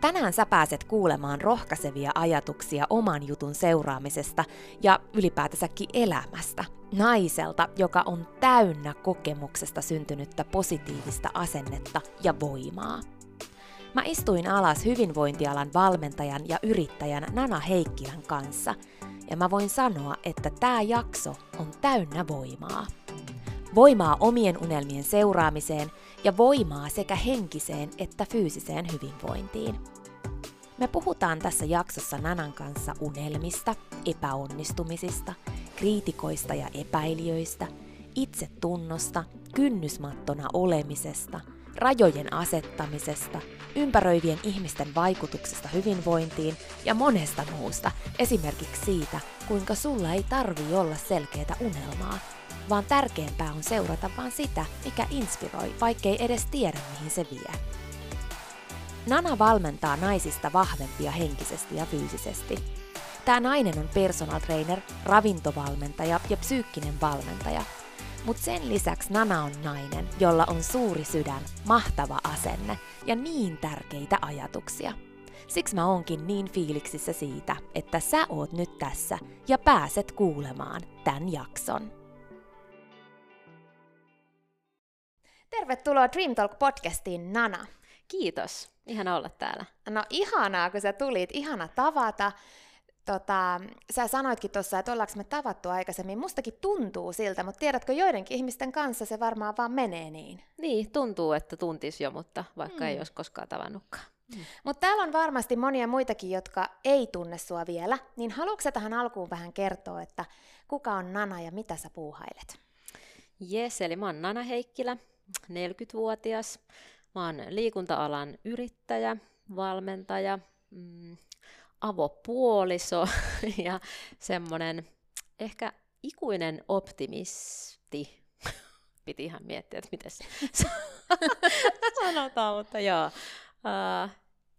Tänään sä pääset kuulemaan rohkaisevia ajatuksia oman jutun seuraamisesta ja ylipäätänsäkin elämästä. Naiselta, joka on täynnä kokemuksesta syntynyttä positiivista asennetta ja voimaa. Mä istuin alas hyvinvointialan valmentajan ja yrittäjän Nana Heikkilän kanssa ja mä voin sanoa, että tää jakso on täynnä voimaa. Voimaa omien unelmien seuraamiseen ja voimaa sekä henkiseen että fyysiseen hyvinvointiin. Me puhutaan tässä jaksossa Nanan kanssa unelmista, epäonnistumisista, kriitikoista ja epäilijöistä, itsetunnosta, kynnysmattona olemisesta, rajojen asettamisesta, ympäröivien ihmisten vaikutuksesta hyvinvointiin ja monesta muusta, esimerkiksi siitä, kuinka sulla ei tarvii olla selkeää unelmaa, vaan tärkeämpää on seurata vaan sitä, mikä inspiroi, vaikkei edes tiedä, mihin se vie. Nana valmentaa naisista vahvempia henkisesti ja fyysisesti. Tämä nainen on personal trainer, ravintovalmentaja ja psyykkinen valmentaja. Mutta sen lisäksi Nana on nainen, jolla on suuri sydän, mahtava asenne ja niin tärkeitä ajatuksia. Siksi mä oonkin niin fiiliksissä siitä, että sä oot nyt tässä ja pääset kuulemaan tämän jakson. Tervetuloa Dream Talk-podcastiin, Nana. Kiitos. Ihana olla täällä. No ihanaa, kun sä tulit. Ihana tavata. Sä sanoitkin tuossa, että ollaanko me tavattu aikaisemmin. Mustakin tuntuu siltä, mutta tiedätkö, joidenkin ihmisten kanssa se varmaan vaan menee niin. Niin, tuntuu, että tuntis jo, mutta vaikka ei olisi koskaan tavannutkaan. Mutta täällä on varmasti monia muitakin, jotka ei tunne sua vielä. Niin haluatko sä tähän alkuun vähän kertoa, että kuka on Nana ja mitä sä puuhailet? Jes, eli mä oon Nana Heikkilä. 40-vuotias. Mä oon liikunta-alan yrittäjä, valmentaja, avopuoliso ja semmonen ehkä ikuinen optimisti. Piti ihan miettiä, että miten sanotaan, mutta joo.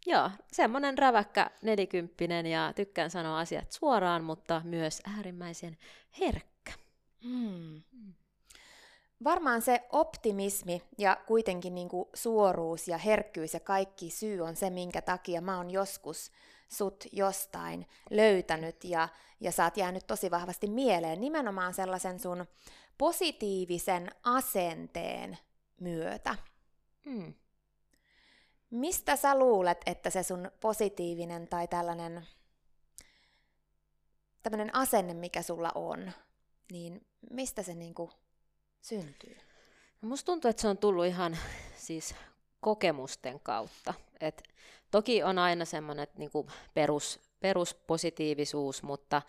Joo, semmonen räväkkä 40-vuotias ja tykkään sanoa asiat suoraan, mutta myös äärimmäisen herkkä. Varmaan se optimismi ja kuitenkin niin kuin suoruus ja herkkyys ja kaikki syy on se, minkä takia mä oon joskus sut jostain löytänyt ja sä oot jäänyt tosi vahvasti mieleen nimenomaan sellaisen sun positiivisen asenteen myötä. Mistä sä luulet, että se sun positiivinen tai tämmönen asenne, mikä sulla on, niin mistä se niinku syntyy? Musta tuntuu, että se on tullut ihan siis kokemusten kautta. Et toki on aina semmoinen niinku peruspositiivisuus, mutta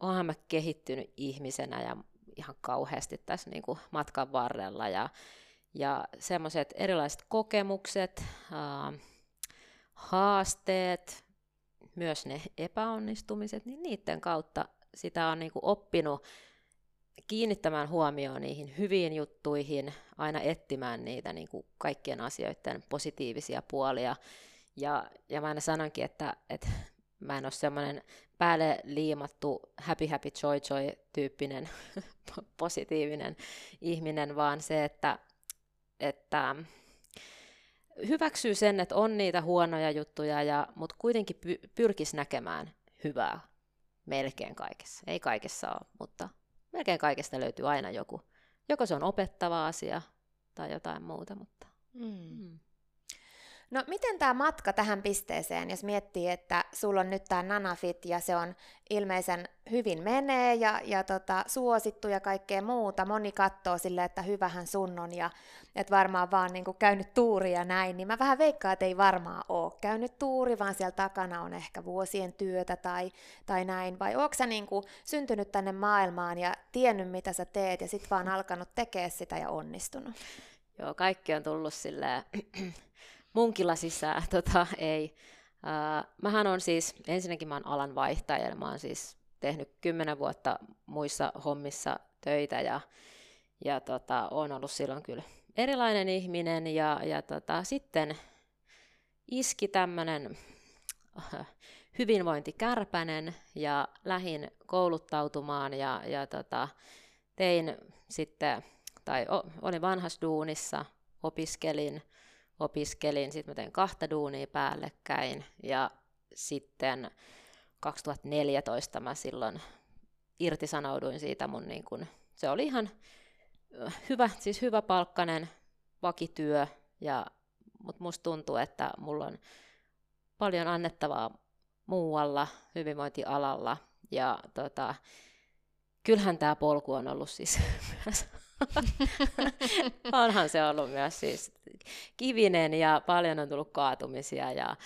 oonhan mä kehittynyt ihmisenä ja ihan kauheasti tässä niinku matkan varrella. Ja semmoiset erilaiset kokemukset, haasteet, myös ne epäonnistumiset, niin niiden kautta sitä on niinku oppinut kiinnittämään huomioon niihin hyviin juttuihin, aina etsimään niitä niin kuin kaikkien asioiden positiivisia puolia. Ja mä aina sanonkin, että mä en ole semmoinen päälle liimattu happy joy joy -tyyppinen positiivinen ihminen, vaan se, että hyväksyy sen, että on niitä huonoja juttuja, mutta kuitenkin pyrkisi näkemään hyvää melkein kaikessa. Ei kaikessa ole, mutta melkein kaikesta löytyy aina joku. Joko se on opettava asia tai jotain muuta. Mutta. No miten tämä matka tähän pisteeseen, jos miettii, että sulla on nyt tämä NanaFit ja se on ilmeisen hyvin menee ja suosittu ja kaikkea muuta. Moni katsoo silleen, että hyvähän sun on ja et varmaan vaan niinku käynyt tuuri ja näin. Niin mä vähän veikkaan, että ei varmaan ole käynyt tuuri, vaan siellä takana on ehkä vuosien työtä tai näin. Vai ootko sä niinku syntynyt tänne maailmaan ja tiennyt mitä sä teet ja sit vaan alkanut tekee sitä ja onnistunut? Joo, kaikki on tullut silleen munkilla sisään, ei. Mähän on siis, ensinnäkin mä oon alanvaihtaja, mä oon siis tehnyt 10 vuotta muissa hommissa töitä ja oon ollut silloin kyllä erilainen ihminen ja sitten iski tämmönen hyvinvointikärpänen ja lähdin kouluttautumaan ja tein sitten, olin vanhassa duunissa, opiskelin, sitten mä tein 2 duunia päällekkäin ja sitten 2014 mä silloin irtisanouduin siitä mun niin kun, se oli ihan hyvä, siis hyväpalkkainen vakityö, mutta musta tuntuu, että mulla on paljon annettavaa muualla hyvinvointialalla ja kyllähän tää polku on ollut siis onhan se ollut myös siis kivinen ja paljon on tullut kaatumisia ja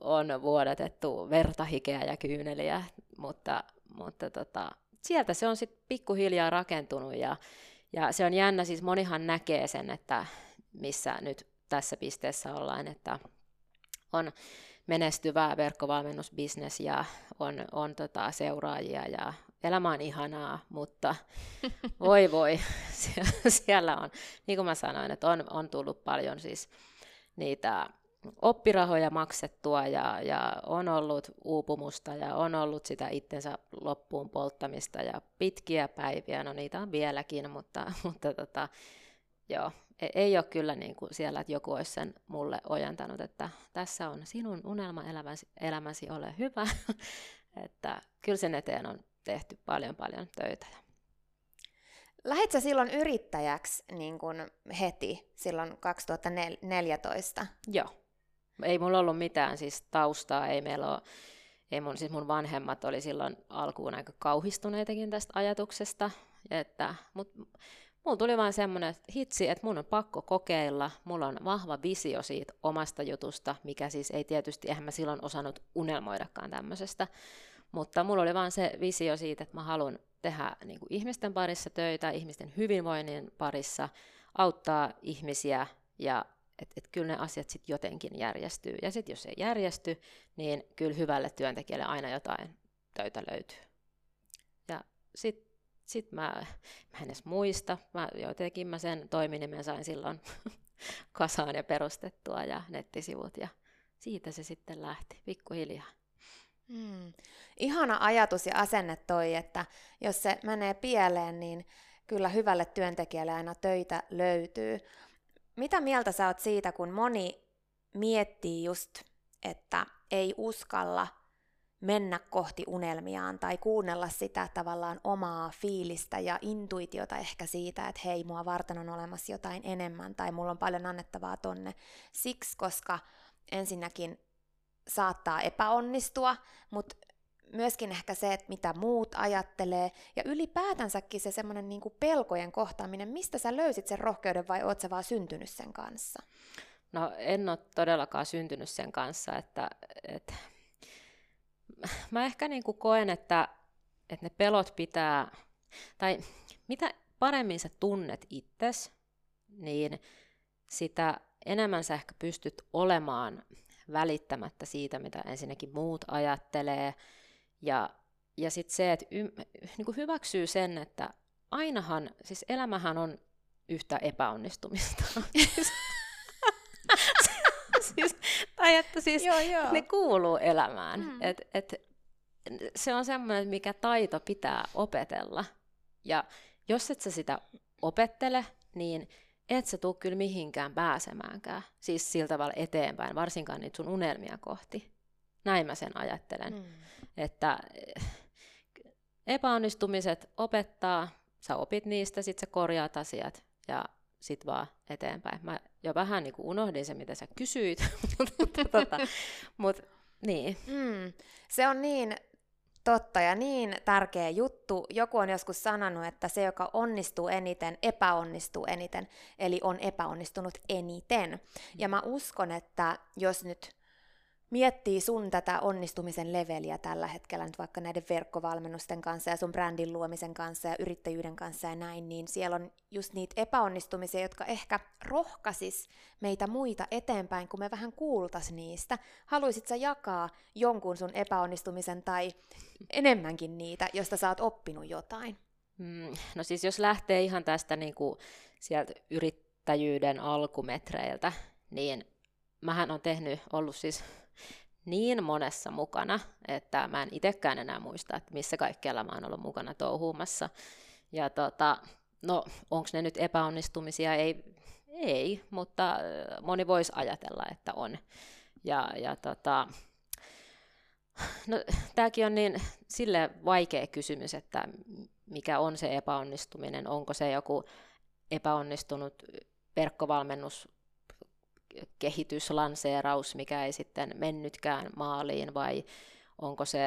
on vuodatettu verta, hikeä ja kyyneliä, mutta sieltä se on sitten pikkuhiljaa rakentunut ja se on jännä, siis monihan näkee sen, että missä nyt tässä pisteessä ollaan, että on menestyvä verkkovalmennusbisnes ja on seuraajia ja elämä on ihanaa, mutta voi, siellä on, niin kuin mä sanoin, että on tullut paljon siis niitä oppirahoja maksettua ja on ollut uupumusta ja on ollut sitä itsensä loppuun polttamista ja pitkiä päiviä, no niitä on vieläkin, mutta joo, ei ole kyllä niin kuin siellä, että joku olisi sen mulle ojentanut, että tässä on sinun unelmaelämäsi, ole hyvä, että kyllä sen eteen on tehty paljon töitä. Lähdit sä silloin yrittäjäksi niin kun heti silloin 2014? Joo. Ei mulla ollut mitään siis taustaa, ei meillä ole, mun vanhemmat oli silloin alkuun aika kauhistuneitakin tästä ajatuksesta, että mulla tuli vaan semmoinen hitsi, että mun on pakko kokeilla, mulla on vahva visio siitä omasta jutusta, mikä siis ei tietysti, eihän mä silloin osannut unelmoidakaan tämmöisestä, mutta mulla oli vaan se visio siitä, että mä haluan tehdä niin kuin ihmisten parissa töitä, ihmisten hyvinvoinnin parissa, auttaa ihmisiä ja että kyllä ne asiat sitten jotenkin järjestyy. Ja sitten jos ei järjesty, niin kyllä hyvälle työntekijälle aina jotain töitä löytyy. Ja sitten mä en edes muista, jotenkin mä sen toiminimen sain silloin kasaan ja perustettua ja nettisivut ja siitä se sitten lähti pikkuhiljaa. Ihana ajatus ja asenne toi, että jos se menee pieleen, niin kyllä hyvälle työntekijälle aina töitä löytyy. Mitä mieltä sä oot siitä, kun moni miettii just, että ei uskalla mennä kohti unelmiaan tai kuunnella sitä tavallaan omaa fiilistä ja intuitiota ehkä siitä, että hei, mua varten on olemassa jotain enemmän tai mulla on paljon annettavaa tonne siksi, koska ensinnäkin saattaa epäonnistua, mutta myöskin ehkä se, että mitä muut ajattelee ja ylipäätänsäkin se semmoinen niinku pelkojen kohtaaminen, mistä sä löysit sen rohkeuden vai oot sä vaan syntynyt sen kanssa? No en ole todellakaan syntynyt sen kanssa, että mä ehkä niinku koen, että ne pelot pitää, tai mitä paremmin sä tunnet itsesi, niin sitä enemmän sä ehkä pystyt olemaan välittämättä siitä, mitä ensinnäkin muut ajattelee. Ja sitten se, että niinku hyväksyy sen, että ainahan, siis elämähän on yhtä epäonnistumista. Siis, ne kuuluu elämään. Et se on semmoinen, mikä taito pitää opetella. Ja jos et sä sitä opettele, niin et sä tuu kyllä mihinkään pääsemäänkään, siis sillä tavalla eteenpäin, varsinkaan niitä sun unelmia kohti. Näin mä sen ajattelen, että epäonnistumiset opettaa, sä opit niistä, sit sä korjaat asiat ja sit vaan eteenpäin. Mä jo vähän niin kuin unohdin sen, mitä sä kysyit, mutta niin. Se on niin totta ja niin tärkeä juttu. Joku on joskus sanonut, että se, joka onnistuu eniten, epäonnistuu eniten, eli on epäonnistunut eniten. Ja mä uskon, että jos nyt miettii sun tätä onnistumisen leveliä tällä hetkellä nyt vaikka näiden verkkovalmennusten kanssa ja sun brändin luomisen kanssa ja yrittäjyyden kanssa ja näin, niin siellä on just niitä epäonnistumisia, jotka ehkä rohkaisis meitä muita eteenpäin, kun me vähän kuultais niistä. Haluisit sä jakaa jonkun sun epäonnistumisen tai enemmänkin niitä, josta sä oot oppinut jotain? No siis jos lähtee ihan tästä niin kuin sieltä yrittäjyyden alkumetreiltä, niin mähän on ollut siis niin monessa mukana, että mä en itsekään enää muista, että missä kaikkialla mä oon ollut mukana touhuumassa. Ja no onko ne nyt epäonnistumisia? Ei, mutta moni voisi ajatella, että on. No tääkin on niin silleen vaikea kysymys, että mikä on se epäonnistuminen, onko se joku epäonnistunut verkkovalmennus, kehitys, lanseeraus, mikä ei sitten mennytkään maaliin, vai onko se,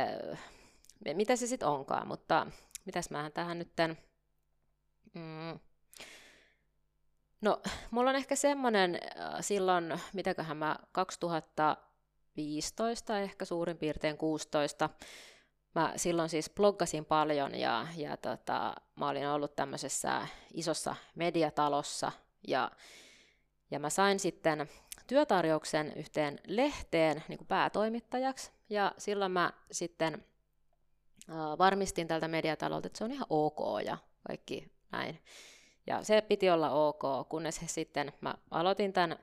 mitä se sitten onkaan, mutta mitäs mähän tähän nyt no, mulla on ehkä semmoinen silloin, mitäköhän mä 2015, ehkä suurin piirtein 16, mä silloin siis bloggasin paljon ja mä olin ollut tämmöisessä isossa mediatalossa ja mä sain sitten työtarjouksen yhteen lehteen niin kuin päätoimittajaksi, ja silloin mä sitten varmistin tältä mediatalolta, että se on ihan ok ja kaikki näin. Ja se piti olla ok, kunnes sitten mä aloitin tämän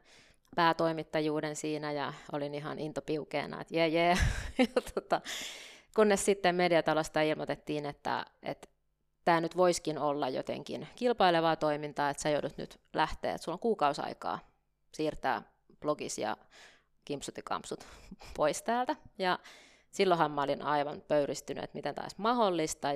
päätoimittajuuden siinä ja olin ihan intopiukeena, että jee. Kunnes sitten mediatalosta ilmoitettiin, että tämä nyt voisikin olla jotenkin kilpailevaa toimintaa, että sä joudut nyt lähteä, että sulla on kuukausaikaa siirtää blogis ja kimpsut ja kampsut pois täältä. Ja silloinhan mä olin aivan pöyristynyt, että miten taas mahdollista.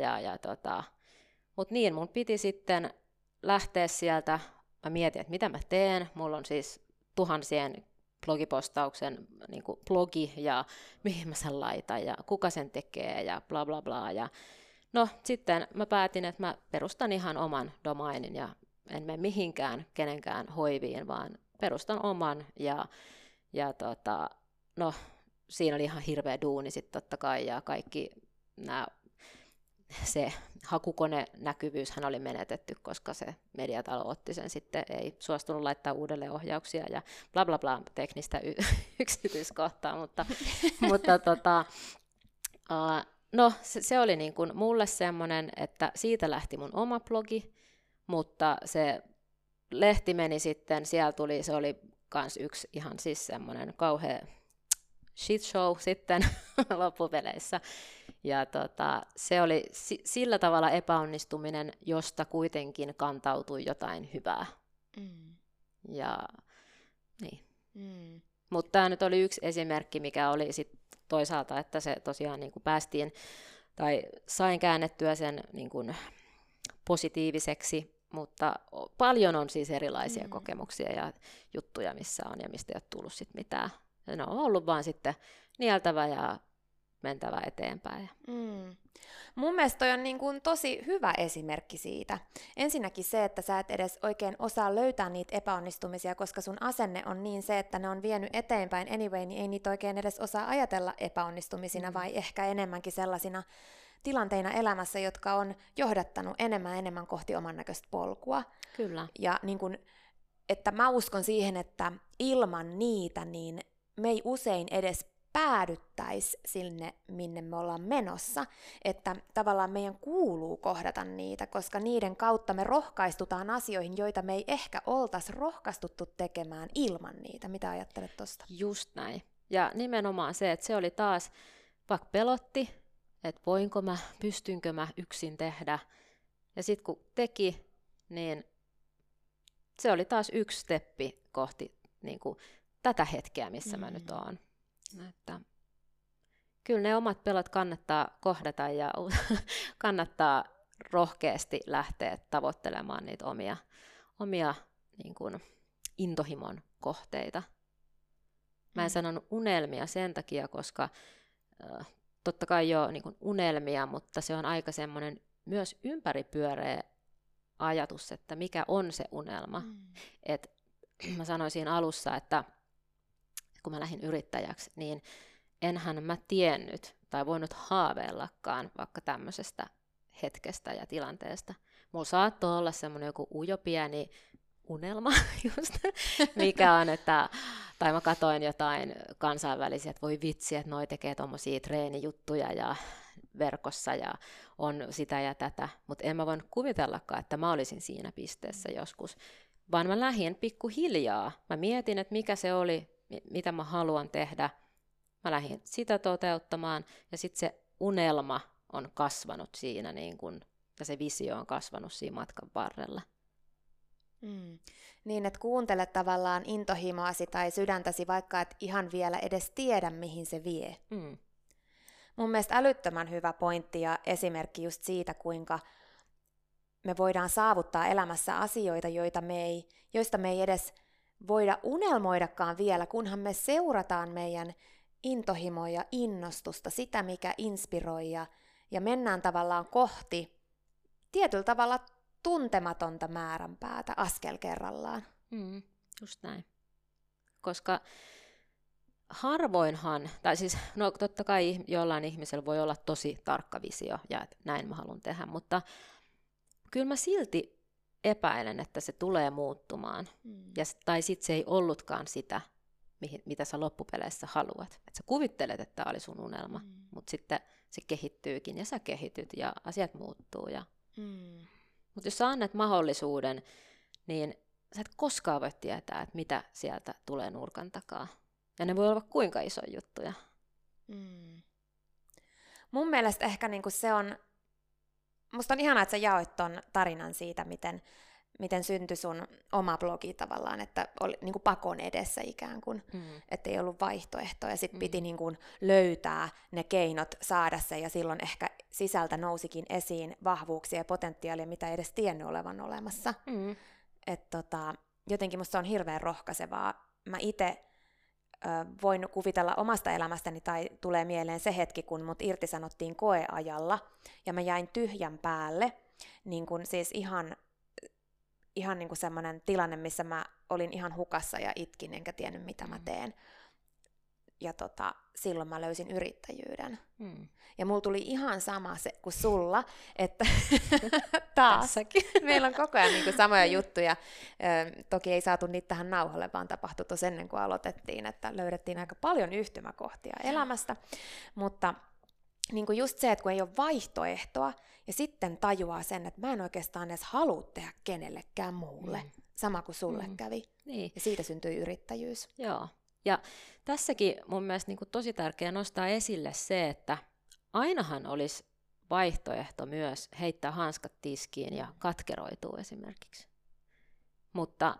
Mutta niin, mun piti sitten lähteä sieltä. Mä mietin, että mitä mä teen. Mulla on siis tuhansien blogipostauksen niin kuin blogi ja mihin mä sen laitan ja kuka sen tekee ja bla bla bla. No sitten mä päätin, että mä perustan ihan oman domainin ja en mene mihinkään kenenkään hoiviin, vaan perustan oman no siinä oli ihan hirveä duuni sitten totta kai ja kaikki nämä, se hakukonenäkyvyyshän oli menetetty, koska se mediatalo otti sen sitten, ei suostunut laittaa uudelleen ohjauksia ja bla bla bla teknistä yksityiskohtaa, no se oli niin kuin mulle semmoinen, että siitä lähti mun oma blogi, mutta se lehti meni sitten, siellä tuli, se oli kans yksi ihan siis semmoinen kauhea shit show sitten loppupeleissä. Ja se oli sillä tavalla epäonnistuminen, josta kuitenkin kantautui jotain hyvää. Ja niin. Mutta tämä nyt oli yksi esimerkki, mikä oli sitten toisaalta, että se tosiaan niin kuin päästiin tai sain käännettyä sen niin kuin positiiviseksi, mutta paljon on siis erilaisia kokemuksia ja juttuja, missä on ja mistä ei ole tullut sit mitään. Ne on ollut vaan sitten nieltävä ja mentävä eteenpäin. Mun mielestä toi on niin kuin tosi hyvä esimerkki siitä. Ensinnäkin se, että sä et edes oikein osaa löytää niitä epäonnistumisia, koska sun asenne on niin se, että ne on vienyt eteenpäin anyway, niin ei niitä oikein edes osaa ajatella epäonnistumisina, vai ehkä enemmänkin sellaisina tilanteina elämässä, jotka on johdattanut enemmän kohti oman näköistä polkua. Kyllä. Ja niin kuin, että mä uskon siihen, että ilman niitä niin me ei usein edes päädyttäisiin sinne, minne me ollaan menossa, että tavallaan meidän kuuluu kohdata niitä, koska niiden kautta me rohkaistutaan asioihin, joita me ei ehkä oltaisi rohkaistuttu tekemään ilman niitä. Mitä ajattelet tuosta? Just näin. Ja nimenomaan se, että se oli taas, vaikka pelotti, että voinko mä, pystynkö mä yksin tehdä, ja sitten kun teki, niin se oli taas yksi steppi kohti niin kuin tätä hetkeä, missä mä nyt oon. Että kyllä ne omat pelot kannattaa kohdata ja kannattaa rohkeasti lähteä tavoittelemaan niitä omia niin kuin intohimon kohteita. Mä en sanonut unelmia sen takia, koska totta kai joo niin kuin unelmia, mutta se on aika semmoinen myös ympäripyöreä ajatus, että mikä on se unelma. Et mä sanoin siinä alussa, että kun mä lähdin yrittäjäksi, niin enhän mä tiennyt tai voinut haaveillakaan vaikka tämmöisestä hetkestä ja tilanteesta. Mulla saattoi olla semmoinen joku ujo pieni unelma just, mikä on, että, tai mä katsoin jotain kansainvälisiä, että voi vitsi, että noi tekee tommosia treenijuttuja ja verkossa ja on sitä ja tätä, mutta en mä voinut kuvitellakaan, että mä olisin siinä pisteessä joskus, vaan mä lähdin pikkuhiljaa, mä mietin, että mikä se oli, mitä mä haluan tehdä, mä lähdin sitä toteuttamaan ja sitten se unelma on kasvanut siinä niin kun, ja se visio on kasvanut siinä matkan varrella. Niin, että kuuntele tavallaan intohimoasi tai sydäntäsi, vaikka et ihan vielä edes tiedä, mihin se vie. Mun mielestä älyttömän hyvä pointti ja esimerkki just siitä, kuinka me voidaan saavuttaa elämässä asioita, joista me ei edes voida unelmoidakaan vielä, kunhan me seurataan meidän intohimoa ja innostusta, sitä mikä inspiroi ja mennään tavallaan kohti tietyllä tavalla tuntematonta määränpäätä askel kerrallaan. Just näin. Koska harvoinhan, tai siis no totta kai jollain ihmisellä voi olla tosi tarkka visio ja että näin mä haluan tehdä, mutta kyllä mä silti epäilen, että se tulee muuttumaan. Ja, tai sitten se ei ollutkaan sitä, mitä sä loppupeleissä haluat. Et sä kuvittelet, että tämä oli sun unelma, mutta sitten se kehittyykin ja sä kehityt ja asiat muuttuu. Mutta jos sä annat mahdollisuuden, niin sä et koskaan voi tietää, että mitä sieltä tulee nurkan takaa. Ja ne voi olla kuinka isoja juttuja. Mun mielestä ehkä niinku se on... Musta on ihanaa, että sä jaoit ton tarinan siitä, miten syntyi sun oma blogi tavallaan, että oli niinku pakon edessä ikään kuin, että ei ollut vaihtoehtoa. Ja sit piti niinku löytää ne keinot saada se, ja silloin ehkä sisältä nousikin esiin vahvuuksia ja potentiaalia, mitä ei edes tiennyt olevan olemassa. Että jotenkin musta se on hirveän rohkaisevaa. Mä ite voin kuvitella omasta elämästäni, tai tulee mieleen se hetki, kun mut irtisanottiin koeajalla, ja mä jäin tyhjän päälle, niin kun siis ihan niin kuin semmoinen tilanne, missä mä olin ihan hukassa ja itkin, enkä tiennyt mitä mä teen. Ja silloin mä löysin yrittäjyyden. Ja mulla tuli ihan sama se kuin sulla, että taas. Meillä on koko ajan niin kuin samoja juttuja. Toki ei saatu niitä tähän nauhalle, vaan tapahtui tuossa ennen kuin aloitettiin, että löydettiin aika paljon yhtymäkohtia elämästä. Mutta niin kuin just se, että kun ei ole vaihtoehtoa, ja sitten tajuaa sen, että mä en oikeastaan edes halua tehdä kenellekään muulle. Sama kuin sulle kävi. Niin. Ja siitä syntyi yrittäjyys. Joo. Ja tässäkin mun mielestä niin kuin tosi tärkeää nostaa esille se, että ainahan olisi vaihtoehto myös heittää hanskat tiskiin ja katkeroitua esimerkiksi. Mutta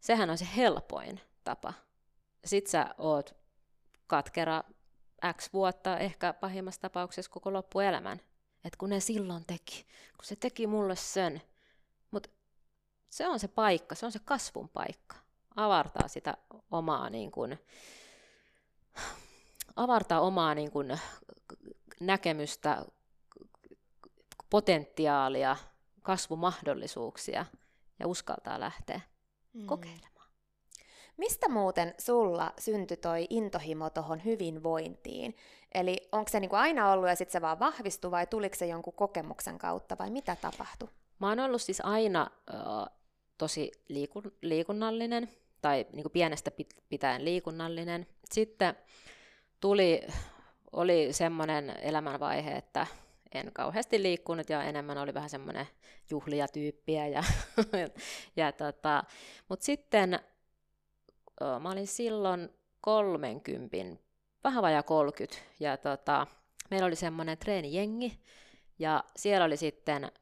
sehän on se helpoin tapa. Sitten sä oot katkera X vuotta, ehkä pahimmassa tapauksessa koko loppuelämän. Et kun ne silloin teki, kun se teki mulle sen. Mutta se on se paikka, se on se kasvun paikka. Avartaa sitä omaa, niin kun, niin kun, näkemystä, potentiaalia, kasvumahdollisuuksia ja uskaltaa lähteä kokeilemaan. Mistä muuten sulla syntyi toi intohimo tuohon hyvinvointiin? Eli onko se niinku aina ollut ja sitten se vaan vahvistui vai tuliko se jonkun kokemuksen kautta vai mitä tapahtui? Mä oon ollut siis aina tosi liikunnallinen tai niinku pienestä pitäen liikunnallinen. Sitten oli semmoinen elämänvaihe, että en kauheasti liikkunut ja enemmän oli vähän semmoinen juhlijatyyppiä. Mutta sitten mä olin silloin 30, vähän vajaa 30, ja meillä oli semmoinen treenijengi, ja siellä oli sitten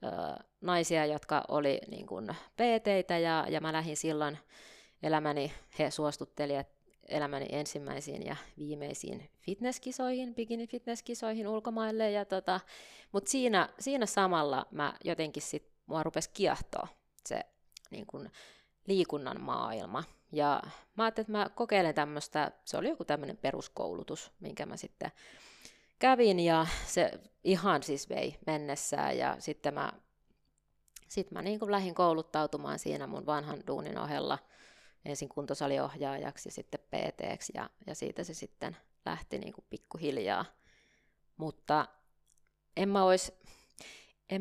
naisia, jotka oli niin kuin PT:itä, ja mä lähdin silloin elämäni, he suostuttelivat elämäni ensimmäisiin ja viimeisiin fitnesskisoihin, bikini-fitnesskisoihin ulkomaille, ja mutta siinä samalla mä jotenkin sit, mua rupesi kiehtoa se niin kuin liikunnan maailma. Ja mä ajattelin, että mä kokeilen tämmöistä, se oli joku tämmöinen peruskoulutus, minkä mä sitten kävin, ja se ihan siis vei mennessään, ja sitten mä niin kuin lähdin kouluttautumaan siinä mun vanhan duunin ohella, ensin kuntosaliohjaajaksi ja sitten PT-ksi, ja siitä se sitten lähti niin kuin pikkuhiljaa. Mutta en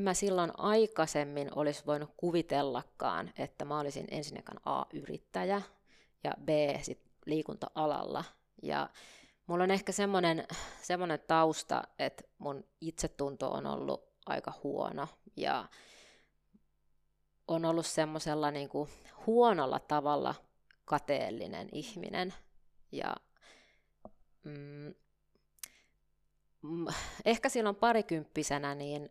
mä silloin aikaisemmin olisi voinut kuvitellakaan, että mä olisin ensinnäkään A-yrittäjä ja B sit liikunta-alalla. Ja mulla on ehkä semmoinen tausta, että mun itsetunto on ollut aika huono ja on ollut semmoisella niin kuin huonolla tavalla kateellinen ihminen. Ja ehkä silloin parikymppisenä niin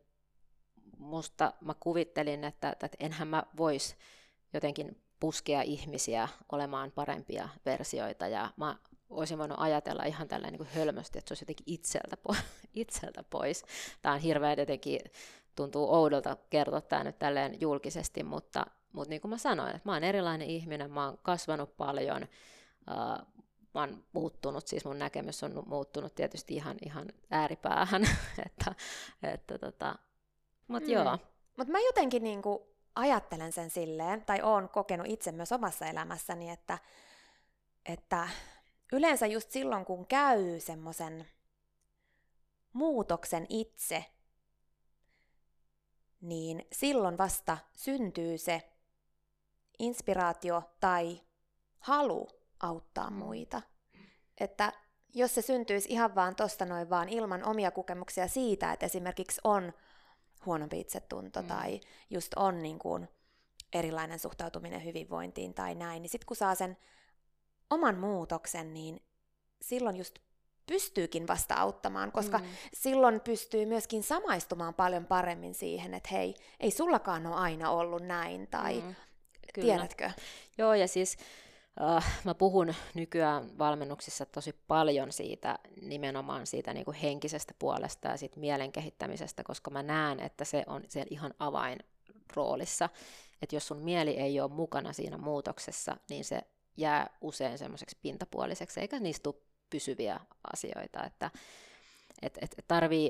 mä kuvittelin, että enhän mä vois jotenkin puskea ihmisiä olemaan parempia versioita, ja mä olisin voinut ajatella ihan tällä niin kuin hölmösti, että se olisi jotenkin itseltä pois. Tämä on hirveän jotenkin, tuntuu oudolta kertoa tämä nyt tälleen julkisesti, mutta niin kuin mä sanoin, että mä oon erilainen ihminen, mä oon kasvanut paljon, mä oon muuttunut, siis mun näkemys on muuttunut tietysti ihan ääripäähän, että mut joo. Mut mä jotenkin niinku ajattelen sen silleen, tai oon kokenut itse myös omassa elämässäni, että yleensä just silloin, kun käy semmoisen muutoksen itse, niin silloin vasta syntyy se inspiraatio tai halu auttaa muita. Että jos se syntyisi ihan vaan tosta noin vaan ilman omia kokemuksia siitä, että esimerkiksi on huonompi itsetunto tai just on niin kuin erilainen suhtautuminen hyvinvointiin tai näin, niin sitten kun saa sen oman muutoksen, niin silloin just pystyykin vasta auttamaan, koska silloin pystyy myöskin samaistumaan paljon paremmin siihen, että hei, ei sullakaan ole aina ollut näin, tai tiedätkö? Joo, ja siis mä puhun nykyään valmennuksissa tosi paljon siitä, nimenomaan siitä niin kuin henkisestä puolesta ja siitä mielen kehittämisestä, koska mä näen, että se on siellä ihan avainroolissa. Että jos sun mieli ei ole mukana siinä muutoksessa, niin se jää usein semmoiseksi pintapuoliseksi, eikä niistä tule pysyviä asioita. Että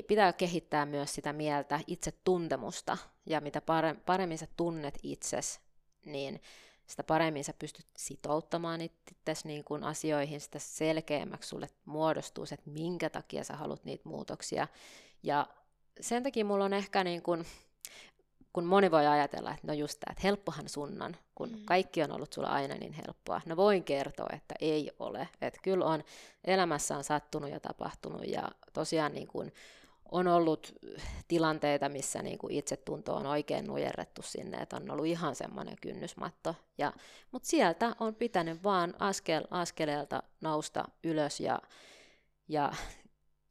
pitää kehittää myös sitä mieltä, itsetuntemusta, ja mitä paremmin sä tunnet itsesi, niin sitä paremmin sä pystyt sitouttamaan itses niin kuin asioihin, sitä selkeämmäksi sulle muodostuu se, että minkä takia sä haluat niitä muutoksia. Ja sen takia mulla on ehkä, niin kun moni voi ajatella, että no just tämä, että helppohan sun on, kun kaikki on ollut sulla aina niin helppoa. No voin kertoa, että ei ole. Että kyllä on, elämässä on sattunut ja tapahtunut, ja tosiaan niin kuin on ollut tilanteita, missä niinku itsetunto on oikein nujerrettu sinne, että on ollut ihan semmoinen kynnysmatto. Mutta sieltä on pitänyt vaan askeleelta nousta ylös, ja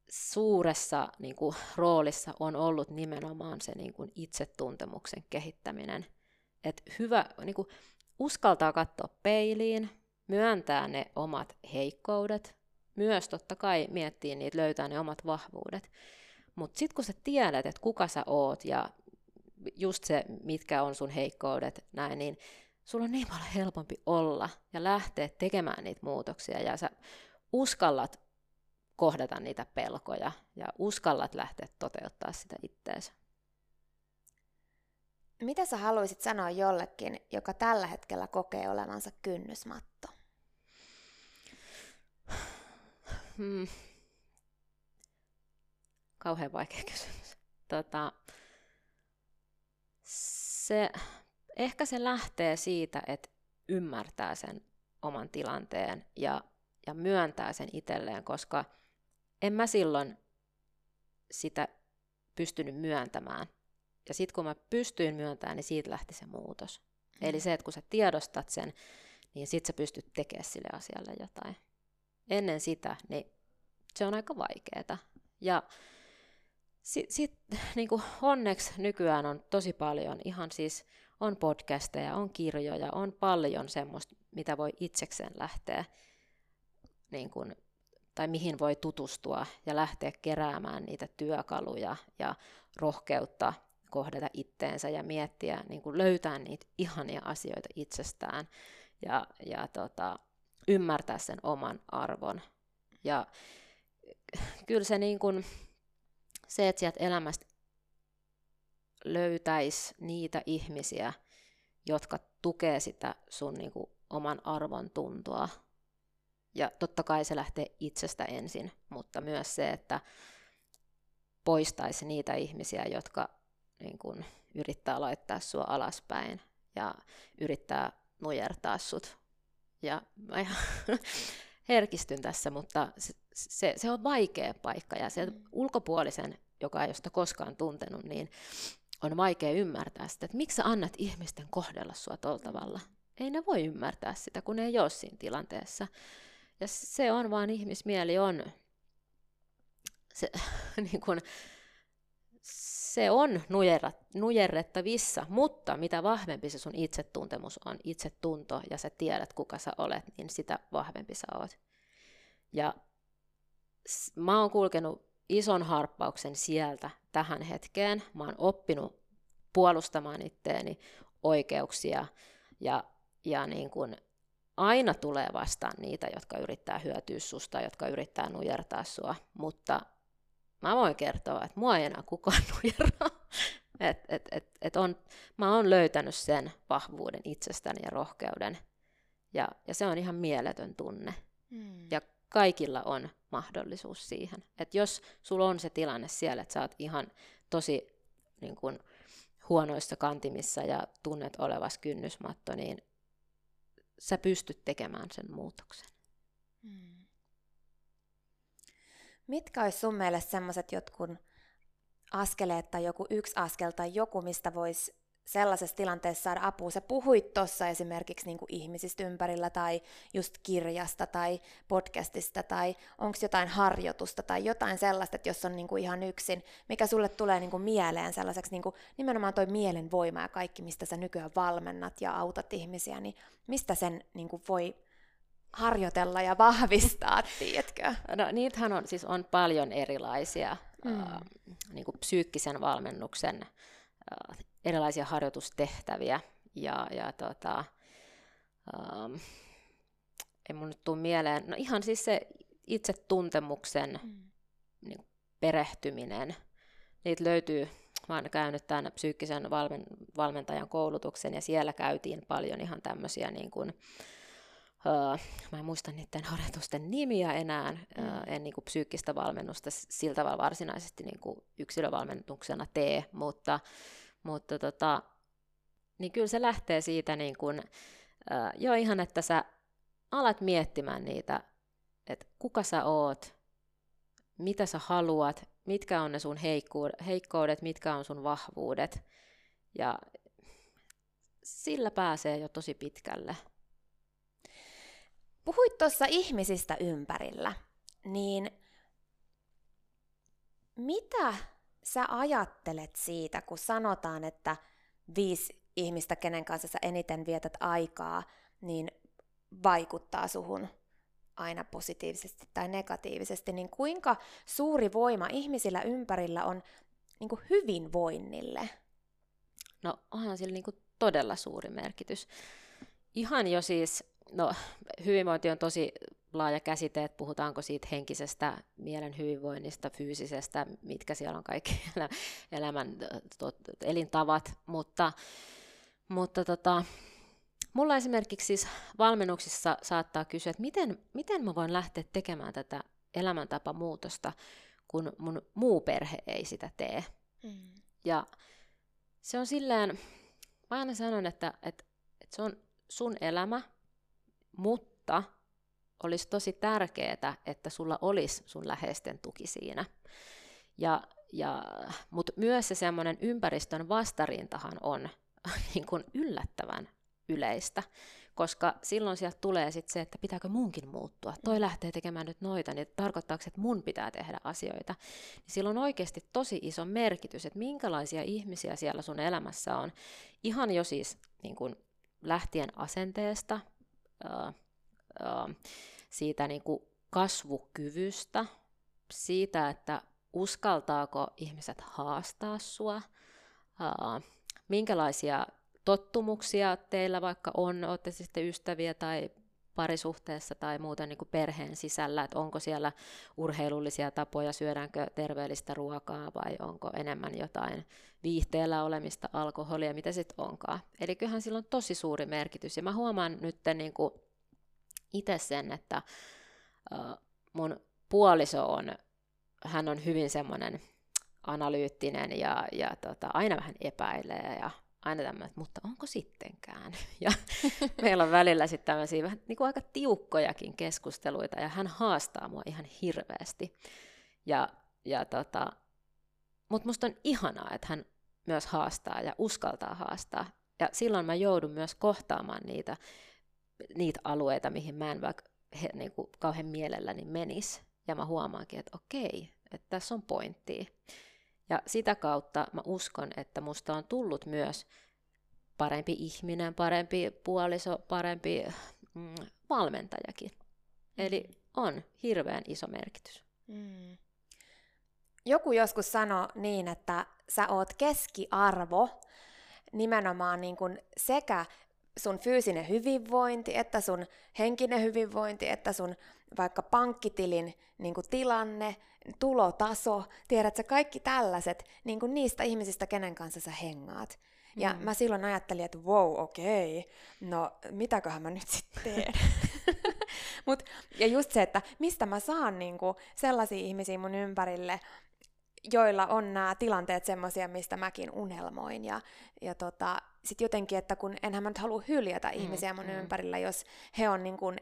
suuressa niinku roolissa on ollut nimenomaan se niinku itsetuntemuksen kehittäminen. Et hyvä niinku, uskaltaa katsoa peiliin, myöntää ne omat heikkoudet, myös totta kai miettii niitä, löytää ne omat vahvuudet. Mutta sitten kun sä tiedät, että kuka sä oot ja just se, mitkä on sun heikkoudet, näin, niin sulla on niin paljon helpompi olla ja lähteä tekemään niitä muutoksia, ja sä uskallat kohdata niitä pelkoja ja uskallat lähteä toteuttaa sitä itteensä. Mitä sä haluaisit sanoa jollekin, joka tällä hetkellä kokee olevansa kynnysmatto? Kauhean vaikea kysymys. Ehkä se lähtee siitä, että ymmärtää sen oman tilanteen ja myöntää sen itselleen, koska en mä silloin sitä pystynyt myöntämään. Ja sitten kun mä pystyin myöntämään, niin siitä lähti se muutos. Eli se, että kun sä tiedostat sen, niin sit sä pystyt tekemään sille asialle jotain. Ennen sitä, niin se on aika vaikeeta. Ja sitten niin kuin onneksi nykyään on tosi paljon, ihan siis on podcasteja, on kirjoja, on paljon semmoista, mitä voi itsekseen lähteä, niin kuin, tai mihin voi tutustua ja lähteä keräämään niitä työkaluja ja rohkeutta kohdata itteensä ja miettiä, niin kuin löytää niitä ihania asioita itsestään ja ymmärtää sen oman arvon. Ja kyllä se, niin kuin, se että sieltä elämästä löytäisi niitä ihmisiä, jotka tukee sitä sun niin kuin oman arvon tuntoa. Ja totta kai se lähtee itsestä ensin, mutta myös se, että poistaisi niitä ihmisiä, jotka niin kuin yrittää laittaa sua alaspäin ja yrittää nujertaa sut. Ja mä ihan herkistyn tässä, mutta se on vaikea paikka ja se ulkopuolisen, joka ei ole sitä koskaan tuntenut, niin on vaikea ymmärtää sitä, että miksi sä annat ihmisten kohdella sua tuolla tavalla. Ei ne voi ymmärtää sitä, kun ne ei ole siinä tilanteessa. Ja se on vaan, ihmismieli on. Se, niin kun, se on nujerrettavissa, mutta mitä vahvempi se sun itsetuntemus on, itsetunto, ja sä tiedät, kuka sä olet, niin sitä vahvempi sä oot. Ja mä oon kulkenut ison harppauksen sieltä tähän hetkeen. Mä oon oppinut puolustamaan itteeni oikeuksia, ja niin kun aina tulee vastaan niitä, jotka yrittää hyötyä susta, jotka yrittää nujertaa sua, mutta mä voin kertoa, että mua ei enää kukaan nujerraa. Mä oon löytänyt sen vahvuuden itsestäni ja rohkeuden, ja se on ihan mieletön tunne. Ja kaikilla on mahdollisuus siihen. Et jos sulla on se tilanne siellä, että sä oot ihan tosi niin kun huonoissa kantimissa ja tunnet olevas kynnysmatto, niin sä pystyt tekemään sen muutoksen. Mitkä olisi sun mielestä sellaiset jotkun askeleet tai joku yksi askel tai joku, mistä voisi sellaisessa tilanteessa saada apua? Sä puhuit tuossa esimerkiksi niin kuin ihmisistä ympärillä tai just kirjasta tai podcastista, tai onko jotain harjoitusta tai jotain sellaista, että jos on niin kuin ihan yksin, mikä sulle tulee niin kuin mieleen sellaiseksi, niin kuin nimenomaan toi mielenvoima ja kaikki, mistä sä nykyään valmennat ja autat ihmisiä, niin mistä sen niin kuin voi harjoitella ja vahvistaa, tiedätkö? No niitähän on, siis on paljon erilaisia niin kuin psyykkisen valmennuksen erilaisia harjoitustehtäviä, ei mun nyt tule mieleen, no ihan siis se itsetuntemuksen niin, perehtyminen, niitä löytyy, mä oon käynyt tämän psyykkisen valmentajan koulutuksen, ja siellä käytiin paljon ihan tämmöisiä niin kuin, mä en muista niiden harjoitusten nimiä enää, en niin kuin psyykkistä valmennusta sillä tavalla varsinaisesti niin kuin yksilövalmennuksena tee, mutta niin kyllä se lähtee siitä niin kuin, jo ihan, että sä alat miettimään niitä, että kuka sä oot, mitä sä haluat, mitkä on ne sun heikkoudet, mitkä on sun vahvuudet, ja sillä pääsee jo tosi pitkälle. Puhuit tuossa ihmisistä ympärillä, niin mitä sä ajattelet siitä, kun sanotaan, että 5 ihmistä, kenen kanssa sä eniten vietät aikaa, niin vaikuttaa suhun aina positiivisesti tai negatiivisesti, niin kuinka suuri voima ihmisillä ympärillä on niin kuin hyvinvoinnille? No onhan sillä niin kuin todella suuri merkitys. Ihan jo siis, no hyvinvointi on tosi laaja käsite, että puhutaanko siitä henkisestä mielen hyvinvoinnista, fyysisestä, mitkä siellä on kaikki elämän elintavat, mutta mulla esimerkiksi siis valmennuksissa saattaa kysyä, että miten mä voin lähteä tekemään tätä elämäntapamuutosta, kun mun muu perhe ei sitä tee. Ja se on silleen, mä aina sanon, että se on sun elämä, mutta olisi tosi tärkeää, että sulla olisi sun läheisten tuki siinä. Mutta myös se semmoinen ympäristön vastarintahan on niin kuin yllättävän yleistä, koska silloin sieltä tulee sit se, että pitääkö munkin muuttua. Toi lähtee tekemään nyt noita, niin tarkoittaako, että mun pitää tehdä asioita. Sillä on oikeasti tosi iso merkitys, että minkälaisia ihmisiä siellä sun elämässä on. Ihan jo siis niin kuin lähtien asenteesta, siitä niin kuin kasvukyvystä, siitä, että uskaltaako ihmiset haastaa sua, minkälaisia tottumuksia teillä vaikka on, olette sitten ystäviä tai parisuhteessa tai muuten niin kuin perheen sisällä, että onko siellä urheilullisia tapoja, syödäänkö terveellistä ruokaa vai onko enemmän jotain viihteellä olemista, alkoholia, mitä sitten onkaan. Eli kyllähän sillä on tosi suuri merkitys, ja mä huomaan nyt niin kuin itse sen, että mun puoliso on hyvin semmoinen analyyttinen ja aina vähän epäilee ja aina tämmöinen, mutta onko sittenkään? Ja meillä on välillä sitten tämmöisiä vähän niin kuin aika tiukkojakin keskusteluita, ja hän haastaa mua ihan hirveästi. Mutta musta on ihanaa, että hän myös haastaa ja uskaltaa haastaa. Ja silloin mä joudun myös kohtaamaan niitä alueita, mihin mä en vaikka niin kuin kauhean mielelläni menisi. Ja mä huomaankin, että okei, että tässä on pointtia. Ja sitä kautta mä uskon, että musta on tullut myös parempi ihminen, parempi puoliso, parempi valmentajakin. Eli on hirveän iso merkitys. Mm. Joku joskus sanoi niin, että sä oot keskiarvo nimenomaan niin kuin sekä sun fyysinen hyvinvointi, että sun henkinen hyvinvointi, että sun vaikka pankkitilin niin kuin tilanne, tulotaso, tiedät sä kaikki tällaiset niin kuin niistä ihmisistä, kenen kanssa sä hengaat. Ja mä silloin ajattelin, että wow, okei, no mitäköhän mä nyt sitten teen? Ja just se, että mistä mä saan niin kuin sellaisia ihmisiä mun ympärille, joilla on nämä tilanteet semmoisia, mistä mäkin unelmoin. Sitten jotenkin, että kun enhän mä nyt halua hyljätä ihmisiä mun ympärillä, jos he on niin kuin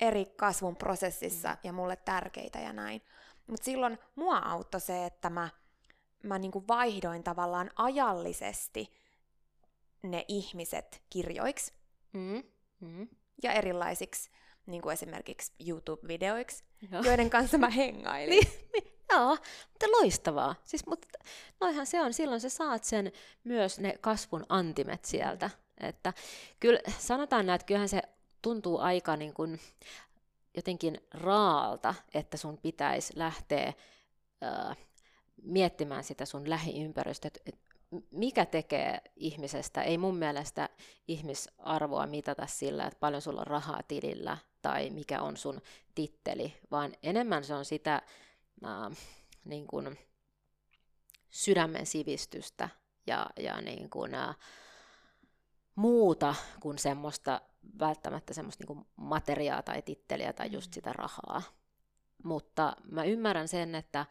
eri kasvun prosessissa ja mulle tärkeitä ja näin. Mutta silloin mua auttoi se, että mä niin kuin vaihdoin tavallaan ajallisesti ne ihmiset kirjoiksi ja erilaisiksi, niin kuin esimerkiksi YouTube-videoiksi, joiden kanssa mä hengailin. Joo, mutta loistavaa. Siis, mutta noihan se on, silloin sä saat sen myös ne kasvun antimet sieltä. Että kyllä sanotaan näin, että kyllähän se tuntuu aika niin kuin jotenkin raalta, että sun pitäisi lähteä miettimään sitä sun lähiympäristöä, mikä tekee ihmisestä. Ei mun mielestä ihmisarvoa mitata sillä, että paljon sulla on rahaa tilillä tai mikä on sun titteli, vaan enemmän se on sitä niin kuin sydämen sivistystä ja niin kuin, muuta kuin semmoista, välttämättä semmoista niin kuin materiaa tai titteliä tai just sitä rahaa. Mutta mä ymmärrän sen, että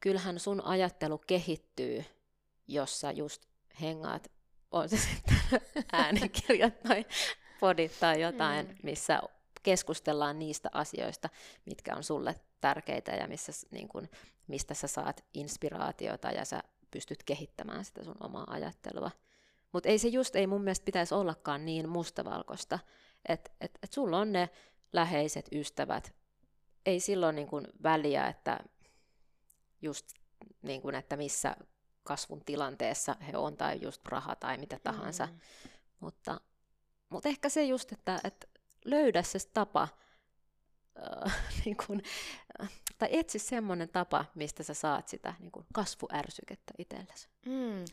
kyllähän sun ajattelu kehittyy, jos sä just hengaat, on se sitten äänikirjat tai podit tai jotain, missä keskustellaan niistä asioista, mitkä on sulle tärkeitä ja missä, niin kun, mistä sä saat inspiraatiota ja sä pystyt kehittämään sitä sun omaa ajattelua. Mutta ei se just, ei mun mielestä pitäisi ollakaan niin mustavalkoista, että et sulla on ne läheiset ystävät. Ei silloin niin kun väliä, että just niin kun, että missä kasvun tilanteessa he on tai just raha tai mitä tahansa. Mutta ehkä se just, että löydä se tapa, niin kun, tai etsi semmoinen tapa, mistä sä saat sitä niin kun kasvuärsykettä itsellesi.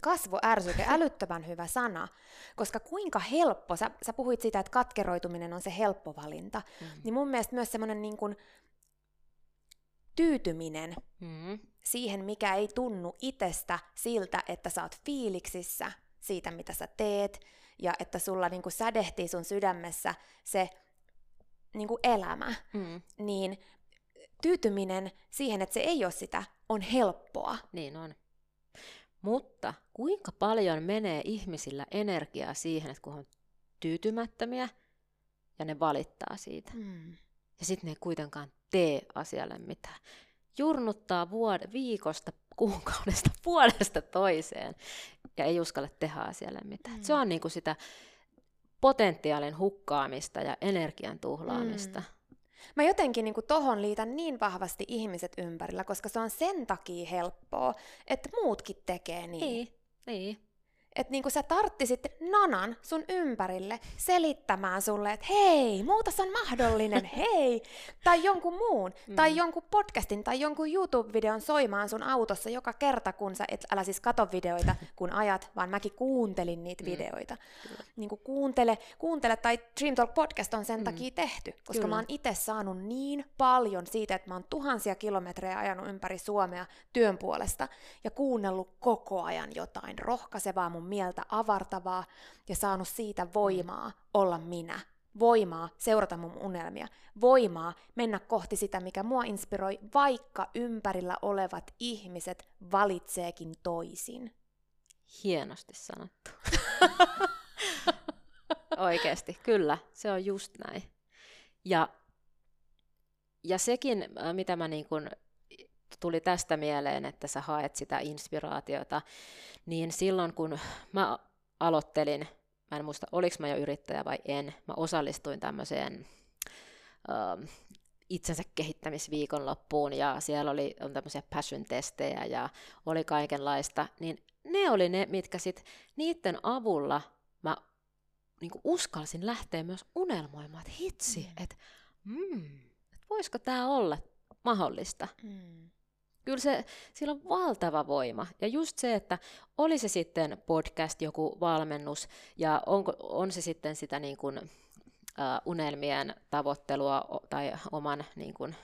Kasvuärsyke, älyttömän hyvä sana, koska kuinka helppo, sä puhuit siitä, että katkeroituminen on se helppo valinta, niin mun mielestä myös semmoinen niin kun tyytyminen siihen, mikä ei tunnu itsestä siltä, että sä oot fiiliksissä siitä, mitä sä teet, ja että sulla niin kun sädehtii sun sydämessä se niin kuin elämä, niin tyytyminen siihen, että se ei ole sitä, on helppoa. Niin on. Mutta kuinka paljon menee ihmisillä energiaa siihen, että kun on tyytymättömiä ja ne valittaa siitä. Ja sitten ne ei kuitenkaan tee asialle mitään. Jurnuttaa viikosta, kuukaudesta, vuodesta toiseen ja ei uskalla tehdä asialle mitään. Se on niin kuin sitä potentiaalin hukkaamista ja energian tuhlaamista. Mä jotenkin niin kuin tohon liitän niin vahvasti ihmiset ympärillä, koska se on sen takia helppoa, että muutkin tekee niin. Niin. että niinku sä tarttisit nanan sun ympärille selittämään sulle, että hei, muutos on mahdollinen, hei, tai jonkun muun, tai jonkun podcastin, tai jonkun YouTube-videon soimaan sun autossa joka kerta, kun sä et, älä siis kato videoita, kun ajat, vaan mäkin kuuntelin niitä videoita. Niinku kuuntele, tai Dream Talk podcast on sen takia tehty, koska mä oon itse saanut niin paljon siitä, että mä oon tuhansia kilometrejä ajanut ympäri Suomea työn puolesta, ja kuunnellut koko ajan jotain rohkaisevaa, mun mieltä avartavaa, ja saanut siitä voimaa olla minä, voimaa seurata mun unelmia, voimaa mennä kohti sitä, mikä mua inspiroi, vaikka ympärillä olevat ihmiset valitseekin toisin. Hienosti sanottu. Oikeesti, kyllä, se on just näin. Ja sekin, mitä mä niin kun tuli tästä mieleen, että sä haet sitä inspiraatiota, niin silloin kun mä aloittelin, mä en muista oliko mä jo yrittäjä vai en, mä osallistuin tämmöiseen itsensä kehittämisviikonloppuun ja siellä oli tämmöisiä passion-testejä ja oli kaikenlaista, niin ne oli ne, mitkä sit niiden avulla mä niin kuin uskalsin lähteä myös unelmoimaan, että hitsi, että voisiko tää olla mahdollista. Kyllä se, sillä on valtava voima. Ja just se, että oli se sitten podcast, joku valmennus, ja on se sitten sitä niin kuin, unelmien tavoittelua tai oman niin kuin,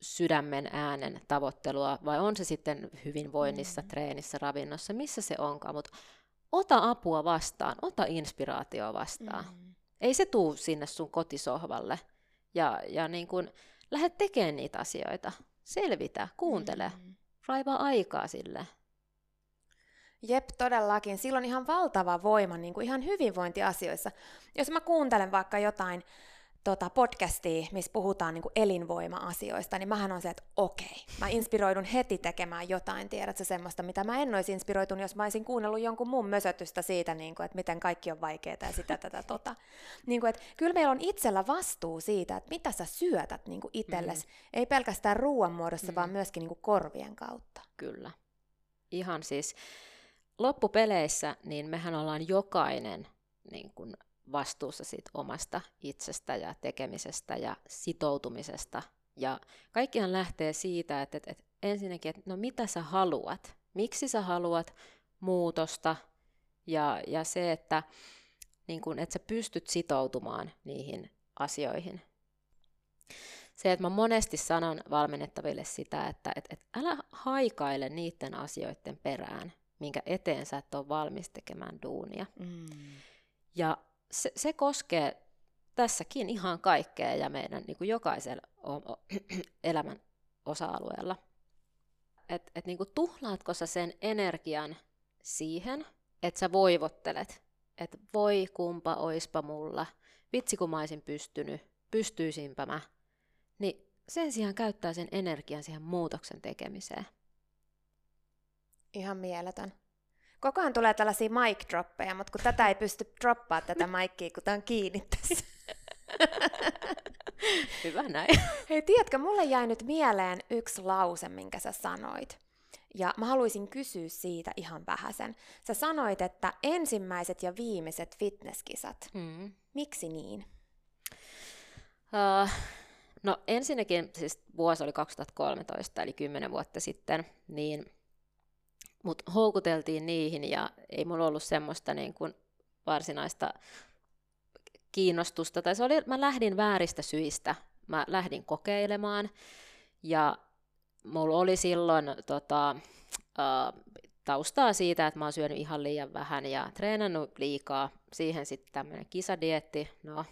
sydämen äänen tavoittelua, vai on se sitten hyvinvoinnissa, treenissä, ravinnossa, missä se onkaan. Mutta ota apua vastaan, ota inspiraatioa vastaan. Ei se tuu sinne sun kotisohvalle. Ja niin kuin, lähde tekemään niitä asioita. Selvitä, kuuntele, raivaa aikaa sille. Jep, todellakin. Sillä on ihan valtava voima niin kuin ihan hyvinvointiasioissa. Jos mä kuuntelen vaikka jotain podcastia, missä puhutaan niin kuin elinvoima-asioista, niin mähän on se, että okei, mä inspiroidun heti tekemään jotain, tiedätkö, semmoista, mitä mä en olisi inspiroitunut, jos mä olisin kuunnellut jonkun muun mösötystä siitä, niin kuin, että miten kaikki on vaikeaa ja sitä, tätä. Niin kuin, että kyllä meillä on itsellä vastuu siitä, että mitä sä syötät niin kuin itsellesi, ei pelkästään ruoan muodossa, vaan myöskin niin kuin korvien kautta. Kyllä. Ihan siis loppupeleissä, niin mehän ollaan jokainen niin kuin vastuussa siitä omasta itsestä ja tekemisestä ja sitoutumisesta. Ja kaikkihan lähtee siitä, että ensinnäkin, että no mitä sä haluat, miksi sä haluat muutosta ja se, että, niin kun, että sä pystyt sitoutumaan niihin asioihin. Se, että mä monesti sanon valmennettaville sitä, että älä haikaile niiden asioiden perään, minkä eteen sä et ole valmis tekemään duunia. Ja se koskee tässäkin ihan kaikkea ja meidän niin kuin jokaisella elämän osa-alueella. Et niin kuin tuhlaatko sä sen energian siihen, että sä voivottelet, että voi kumpa oispa mulla, vitsi kun mä oisin pystyisinpä mä, niin sen sijaan käyttää sen energian siihen muutoksen tekemiseen. Ihan mieletön. Koko ajan tulee tällaisia mic-droppeja, mutta kun tätä ei pysty droppaamaan tätä mickiä, kun tämä on kiinni tässä. Hyvä näin. Hei, tiedätkö, mulle jäi nyt mieleen yksi lause, minkä sä sanoit. Ja mä haluaisin kysyä siitä ihan vähäsen. Sä sanoit, että ensimmäiset ja viimeiset fitnesskisat. Miksi niin? No ensinnäkin, siis vuosi oli 2013, eli 10 vuotta sitten, niin mut houkuteltiin niihin ja ei mulla ollut semmoista niin kuin varsinaista kiinnostusta. Tai se oli, mä lähdin vääristä syistä. Mä lähdin kokeilemaan ja mulla oli silloin taustaa siitä, että mä oon syönyt ihan liian vähän ja treenannut liikaa. Siihen sitten tämmöinen kisadieetti. No,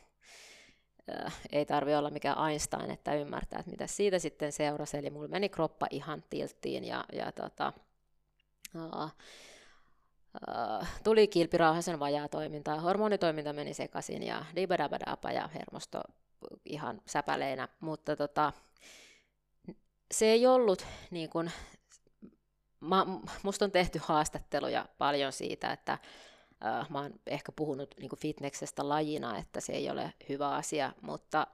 ei tarvi olla mikään Einstein, että ymmärtää, että mitä siitä sitten seurasi. Eli mulla meni kroppa ihan tilttiin ja tuli kilpirauhasen vajaa toimintaa, hormonitoiminta meni sekaisin ja dibadabadapa ja hermosto ihan säpäleinä, mutta se ei ollut niin kuin, musta on tehty haastatteluja paljon siitä, että mä oon ehkä puhunut niin kuin fitneksestä lajina, että se ei ole hyvä asia, mutta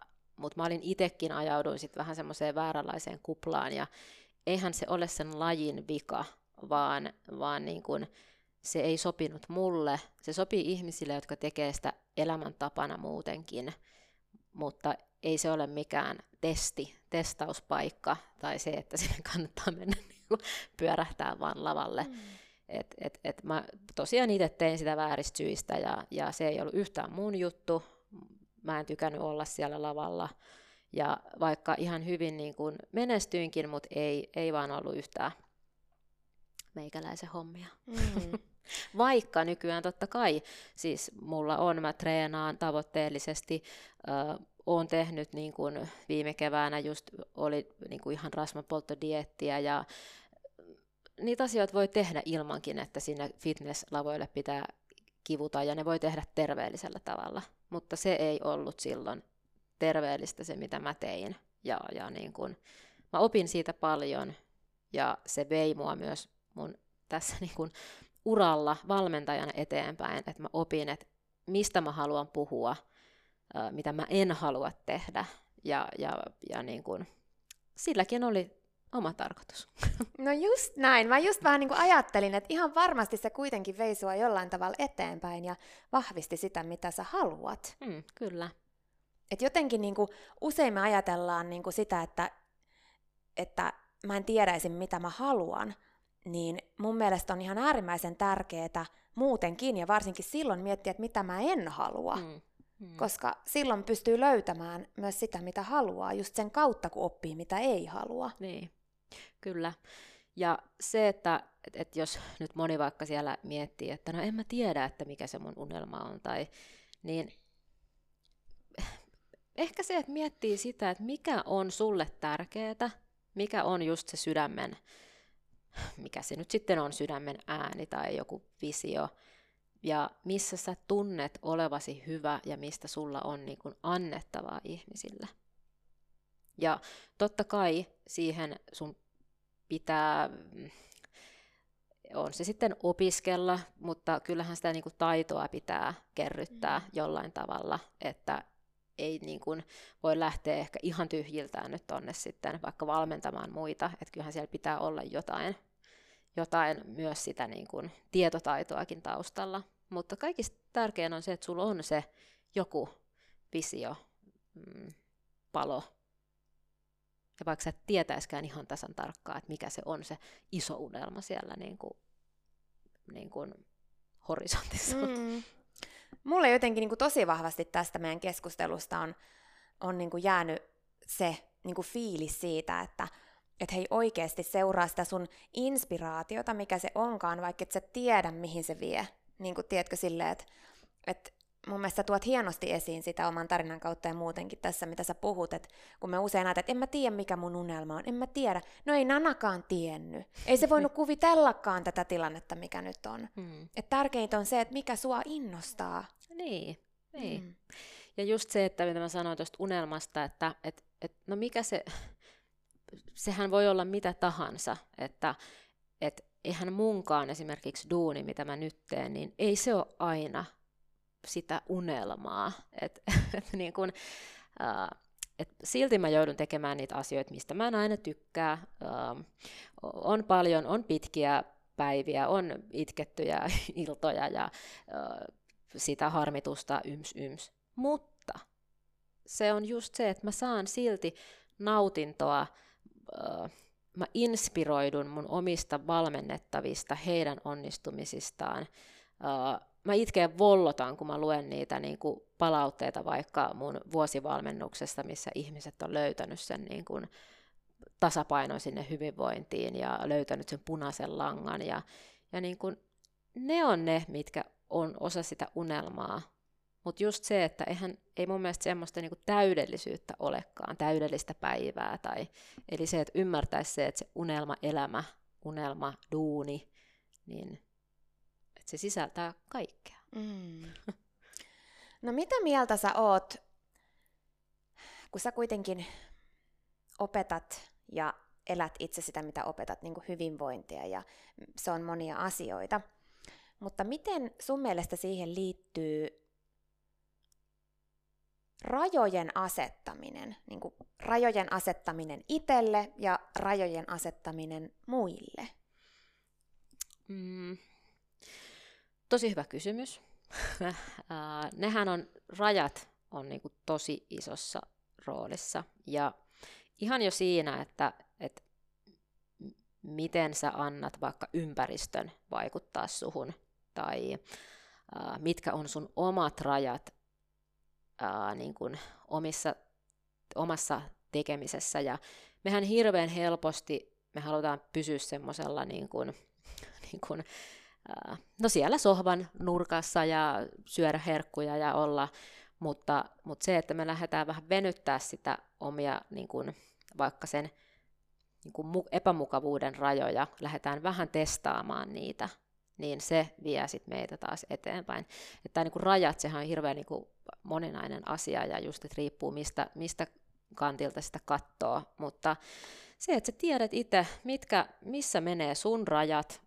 mä olin itsekin ajauduin sit vähän semmoiseen vääränlaiseen kuplaan ja eihän se ole sen lajin vika, vaan niin kuin se ei sopinut mulle. Se sopii ihmisille, jotka tekee sitä elämäntapana muutenkin, mutta ei se ole mikään testauspaikka tai se, että sinne kannattaa mennä pyörähtää vaan lavalle. Et mä tosiaan itse tein sitä vääristä syistä ja se ei ollut yhtään mun juttu. Mä en tykännyt olla siellä lavalla ja vaikka ihan hyvin niin kun menestyinkin, mutta ei vaan ollut yhtään meikäläisen hommia. Mm-hmm. Vaikka nykyään totta kai, siis mulla on, mä treenaan tavoitteellisesti, oon tehnyt niin kun viime keväänä just oli niin kun ihan rasvanpolttodieettiä ja niitä asioita voi tehdä ilmankin, että sinne fitnesslavoille pitää kivuta ja ne voi tehdä terveellisellä tavalla, mutta se ei ollut silloin terveellistä se, mitä mä tein ja niin kun, mä opin siitä paljon ja se vei mua myös mun tässä niin kun uralla valmentajana eteenpäin, että mä opin, että mistä mä haluan puhua, mitä mä en halua tehdä ja niin kun, silläkin oli oma tarkoitus. No just näin. Mä just vähän niin kuin ajattelin, että ihan varmasti se kuitenkin vei sua jollain tavalla eteenpäin ja vahvisti sitä, mitä sä haluat. Kyllä. Et jotenkin niin kuin usein me ajatellaan niin kuin sitä, että mä en tiedäisi, mitä mä haluan, niin mun mielestä on ihan äärimmäisen tärkeää muutenkin ja varsinkin silloin miettiä, että mitä mä en halua. Koska silloin pystyy löytämään myös sitä, mitä haluaa, just sen kautta, kun oppii, mitä ei halua. Niin. Kyllä. Ja se, että et jos nyt moni vaikka siellä miettii, että no en mä tiedä, että mikä se mun unelma on, tai, niin ehkä se, että miettii sitä, että mikä on sulle tärkeää, mikä on just se sydämen, mikä se nyt sitten on sydämen ääni tai joku visio, ja missä sä tunnet olevasi hyvä ja mistä sulla on niin kun annettavaa ihmisille. Ja totta kai siihen sun pitää, on se sitten opiskella, mutta kyllähän sitä niin kun taitoa pitää kerryttää jollain tavalla, että ei niin kun voi lähteä ehkä ihan tyhjiltään nyt tonne sitten vaikka valmentamaan muita, että kyllähän siellä pitää olla jotain myös sitä niin kun tietotaitoakin taustalla. Mutta kaikista tärkein on se, että sulla on se joku visio, palo. Ja vaikka sä et tietäiskään ihan tasan tarkkaan, että mikä se on se iso unelma siellä niin kuin horisontissa. Mulle jotenkin niin kuin tosi vahvasti tästä meidän keskustelusta on niin kuin jäänyt se niin kuin fiilis siitä, että hei, oikeasti seuraa sitä sun inspiraatiota, mikä se onkaan, vaikka et sä tiedä, mihin se vie. Niin kuin tiedätkö silleen, että mun mielestä tuot hienosti esiin sitä oman tarinan kautta ja muutenkin tässä, mitä sä puhut, että kun me usein ajatellaan, että en mä tiedä, mikä mun unelma on, en mä tiedä. No ei Nanakaan tiennyt. Ei se voinut kuvitellakaan tätä tilannetta, mikä nyt on. Että tärkeintä on se, että mikä sua innostaa. Niin. Ja just se, että mitä mä sanoin tuosta unelmasta, että no mikä se... Sehän voi olla mitä tahansa, että eihän munkaan esimerkiksi duuni, mitä mä nyt teen, niin ei se ole aina sitä unelmaa. Silti mä joudun tekemään niitä asioita, mistä mä en aina tykkää. On paljon, on pitkiä päiviä, on itkettyjä iltoja ja sitä harmitusta yms. Mutta se on just se, että mä saan silti nautintoa. Mä inspiroidun mun omista valmennettavista, heidän onnistumisistaan. Mä itkeen vollotan, kun mä luen niitä niin kuin palautteita vaikka mun vuosivalmennuksesta, missä ihmiset on löytänyt sen niin kuin tasapainon sinne hyvinvointiin ja löytänyt sen punaisen langan. Ja niin kuin, ne on ne, mitkä on osa sitä unelmaa. Mutta just se, että ei mun mielestä semmoista niinku täydellisyyttä olekaan, täydellistä päivää. Eli se, että ymmärtäisi se, että se unelmaelämä, unelmaduuni, niin että se sisältää kaikkea. No mitä mieltä sä oot, kun sä kuitenkin opetat ja elät itse sitä, mitä opetat, niin kuin hyvinvointia, ja se on monia asioita. Mutta miten sun mielestä siihen liittyy rajojen asettaminen, niin kuin rajojen asettaminen itselle ja rajojen asettaminen muille? Tosi hyvä kysymys. Nehän on, rajat on niin kuin tosi isossa roolissa ja ihan jo siinä, että miten sä annat vaikka ympäristön vaikuttaa suhun tai mitkä on sun omat rajat niin kuin omassa tekemisessä. Ja mehän hirveän helposti me halutaan pysyä semmoisella niin kuin no siellä sohvan nurkassa ja syödä herkkuja ja olla, mutta se, että me lähdetään vähän venyttää sitä omia niin kuin, vaikka sen niin kuin epämukavuuden rajoja, lähdetään vähän testaamaan niitä, niin se vie sit meitä taas eteenpäin. Että niin kuin rajat, sehän on hirveän niin kuin moninainen asia ja just, että riippuu mistä kantilta sitä kattoo, mutta se, että sä tiedät itse, missä menee sun rajat,